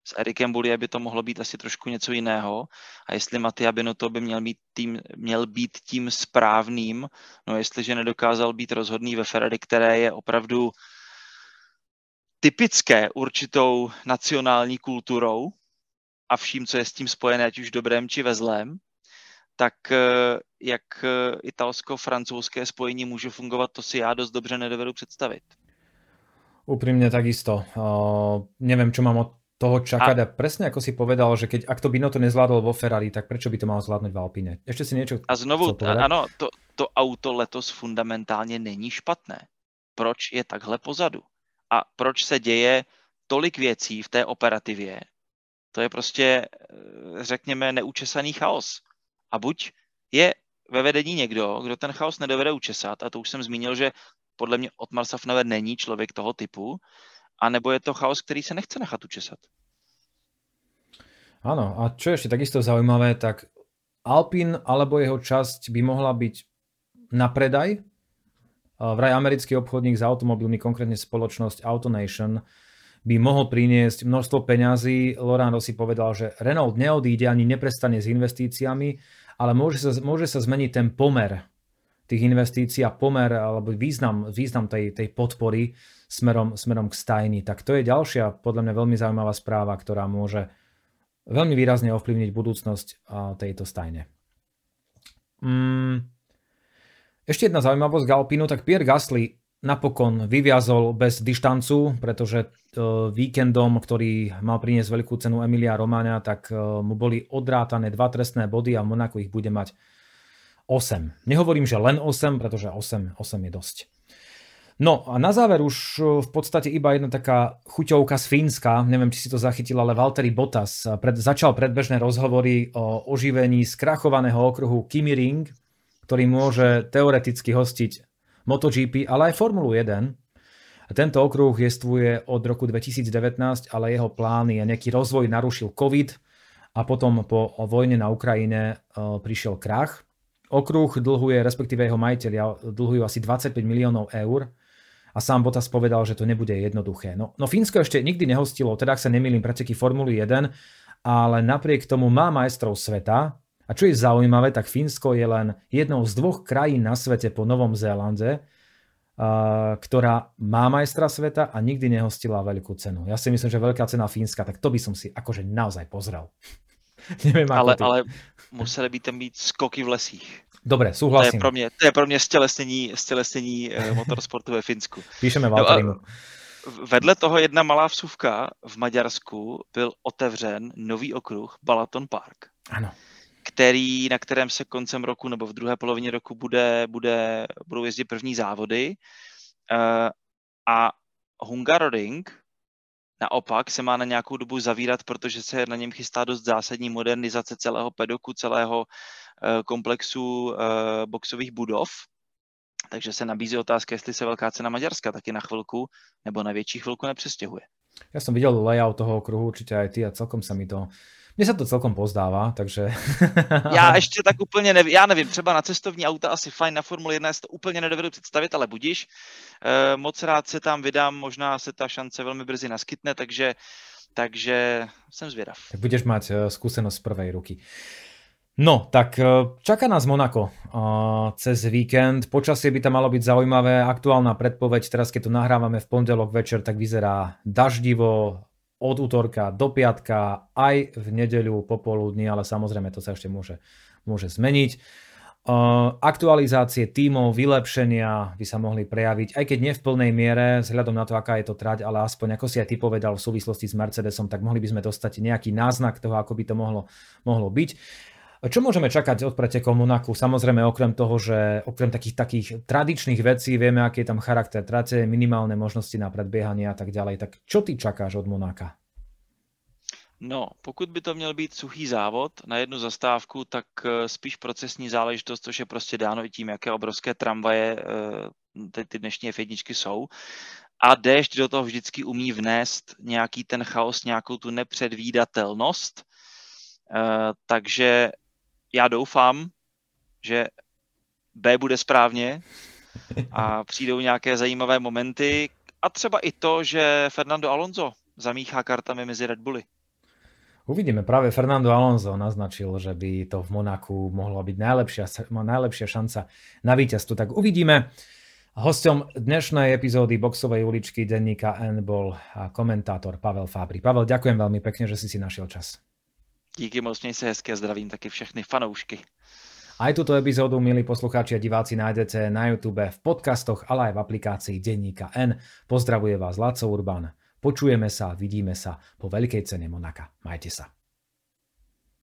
S Erikem Boullier by to mohlo být asi trošku něco jiného. A jestli Mattia Binotto by měl být, tým, měl být tím správným, no jestliže nedokázal být rozhodný ve Ferrari, které je opravdu typické určitou nacionální kulturou a vším, co je s tím spojené, ať už v dobrém či ve zlém, tak jak italsko-francouzské spojení může fungovat, to si já dost dobře nedovedu představit. Úprimne takisto. Uh, neviem, čo mám od toho čakať a, a presne ako si povedal, že keď ak to Binotto nezvládol vo Ferrari, tak prečo by to mal zvládnuť v Alpine? Ešte si niečo A znovu, ano, to, to auto letos fundamentálně není špatné. Proč je takhle pozadu? A proč se děje tolik věcí v té operativě? To je prostě, řekněme, neučesaný chaos. A buď je ve vedení někdo, kdo ten chaos nedovede učesat, a to už jsem zmínil, že podle mě Otmar Safnauer není člověk toho typu, anebo je to chaos, který se nechce nechat učesat. Áno, a čo ešte takisto zaujímavé, tak Alpine alebo jeho časť by mohla byť na predaj. Vraj americký obchodník s automobilmi, konkrétne spoločnosť AutoNation, by mohol priniesť množstvo peňazí. Laurent Rossi povedal, že Renault neodíde ani neprestane s investíciami, ale môže sa, môže sa zmeniť ten pomer tých investícií a pomer alebo význam, význam tej, tej podpory smerom, smerom k stajni. Tak to je ďalšia podľa mňa veľmi zaujímavá správa, ktorá môže veľmi výrazne ovplyvniť budúcnosť tejto stajne. Mm. Ešte jedna zaujímavosť k Alpinu, tak Pierre Gasly napokon vyviazol bez dištancu, pretože víkendom, ktorý mal priniesť veľkú cenu Emilia Romagna, tak mu boli odrátané dva trestné body a v Monaku ich bude mať osem. Nehovorím, že len osem, pretože osem, osem je dosť. No a na záver už v podstate iba jedna taká chuťovka z Fínska, neviem, či si to zachytil, ale Valtteri Bottas pred, začal predbežné rozhovory o oživení skrachovaného okruhu Kimi Ring, ktorý môže teoreticky hostiť MotoGP, ale aj Formulu jeden. Tento okruh jestvuje od roku dvetisíc devätnásť, ale jeho plány a nejaký rozvoj narušil COVID a potom po vojne na Ukrajine prišiel krach. Okruh dlhuje, respektíve jeho majitelia dlhujú asi dvadsaťpäť miliónov eur a sám Bottas povedal, že to nebude jednoduché. No, no Fínsko ešte nikdy nehostilo, teda ak sa nemýlim, preteky Formuly jeden, ale napriek tomu má majstrov sveta. A čo je zaujímavé, tak Fínsko je len jednou z dvoch krajín na svete po Novom Zélande, ktorá má majstra sveta a nikdy nehostila veľkú cenu. Ja si myslím, že veľká cena Fínska, tak to by som si akože naozaj pozrel. Neviem, ale, ale museli by tam byť skoky v lesích. Dobre, súhlasím. To je pro mňa, to je pro mňa stelesnení, stelesnení motorsportu ve Finsku. Píšeme Valterimu. Vedle toho jedna malá vsuvka, v Maďarsku byl otevřen nový okruh Balaton Park. Áno. Který, na kterém se koncem roku nebo v druhé polovině roku bude, bude, budou jezdit první závody. Uh, a Hungaroring naopak se má na nějakou dobu zavírat, protože se na něm chystá dost zásadní modernizace celého pedoku, celého uh, komplexu uh, boxových budov. Takže se nabízí otázka, jestli se velká cena Maďarska taky na chvilku nebo na větší chvilku nepřestěhuje. Já jsem viděl layout toho okruhu, určitě aj ty, a celkom se mi to... Mne sa to celkom pozdává, takže... Ja ešte tak úplne neviem, ja neviem, třeba na cestovní auta asi fajn, na Formule jedna si to úplne nedovedu predstaviť, ale budiš. E, moc rád sa tam vydám, možná sa tá šance veľmi brzy naskytne, takže, takže som zvedav. Tak budeš mať skúsenosť z prvej ruky. No, tak čaká nás Monako cez víkend. Počasie by tam malo byť zaujímavé. Aktuálna predpoveď, teraz keď to nahrávame v pondelok večer, tak vyzerá daždivo, od útorka do piatka, aj v nedeľu popoludní, ale samozrejme to sa ešte môže, môže zmeniť. Uh, aktualizácie tímov, vylepšenia by sa mohli prejaviť, aj keď nie v plnej miere, vzhľadom na to, aká je to trať, ale aspoň, ako si aj ty povedal v súvislosti s Mercedesom, tak mohli by sme dostať nejaký náznak toho, ako by to mohlo, mohlo byť. Čo môžeme čakať od pretekov Monaku? Samozrejme, okrem toho, že okrem takých, takých tradičných vecí, vieme, aký je tam charakter trate, minimálne možnosti na predbiehanie a tak ďalej. Tak čo ty čakáš od Monaka? No, pokud by to měl být suchý závod na jednu zastávku, tak spíš procesní záležitost, což je prostě dáno i tím, jaké obrovské tramvaje ty, ty dnešní ef jedna jsou. A déšť do toho vždycky umí vnést nějaký ten chaos, nějakou tu nepředvídatelnost. Takže já doufám, že B bude správně a přijdou nějaké zajímavé momenty a třeba i to, že Fernando Alonso zamíchá kartami mezi Red Bully. Uvidíme, práve Fernando Alonso naznačil, že by to v Monaku mohla byť najlepšia, najlepšia šanca na víťazstvo. Tak uvidíme. Hosťom dnešnej epizódy Boxovej uličky denníka N bol komentátor Pavel Fabry. Pavel, ďakujem veľmi pekne, že si si našiel čas. Díky moc, měj se hezky a zdravím taky všechny fanoušky. Aj túto epizódu, milí poslucháči a diváci, nájdete na YouTube, v podcastoch, ale aj v aplikácii Denníka N. Pozdravuje vás Laco Urban. Počujeme sa, vidíme sa po veľkej cene Monaka. Majte sa.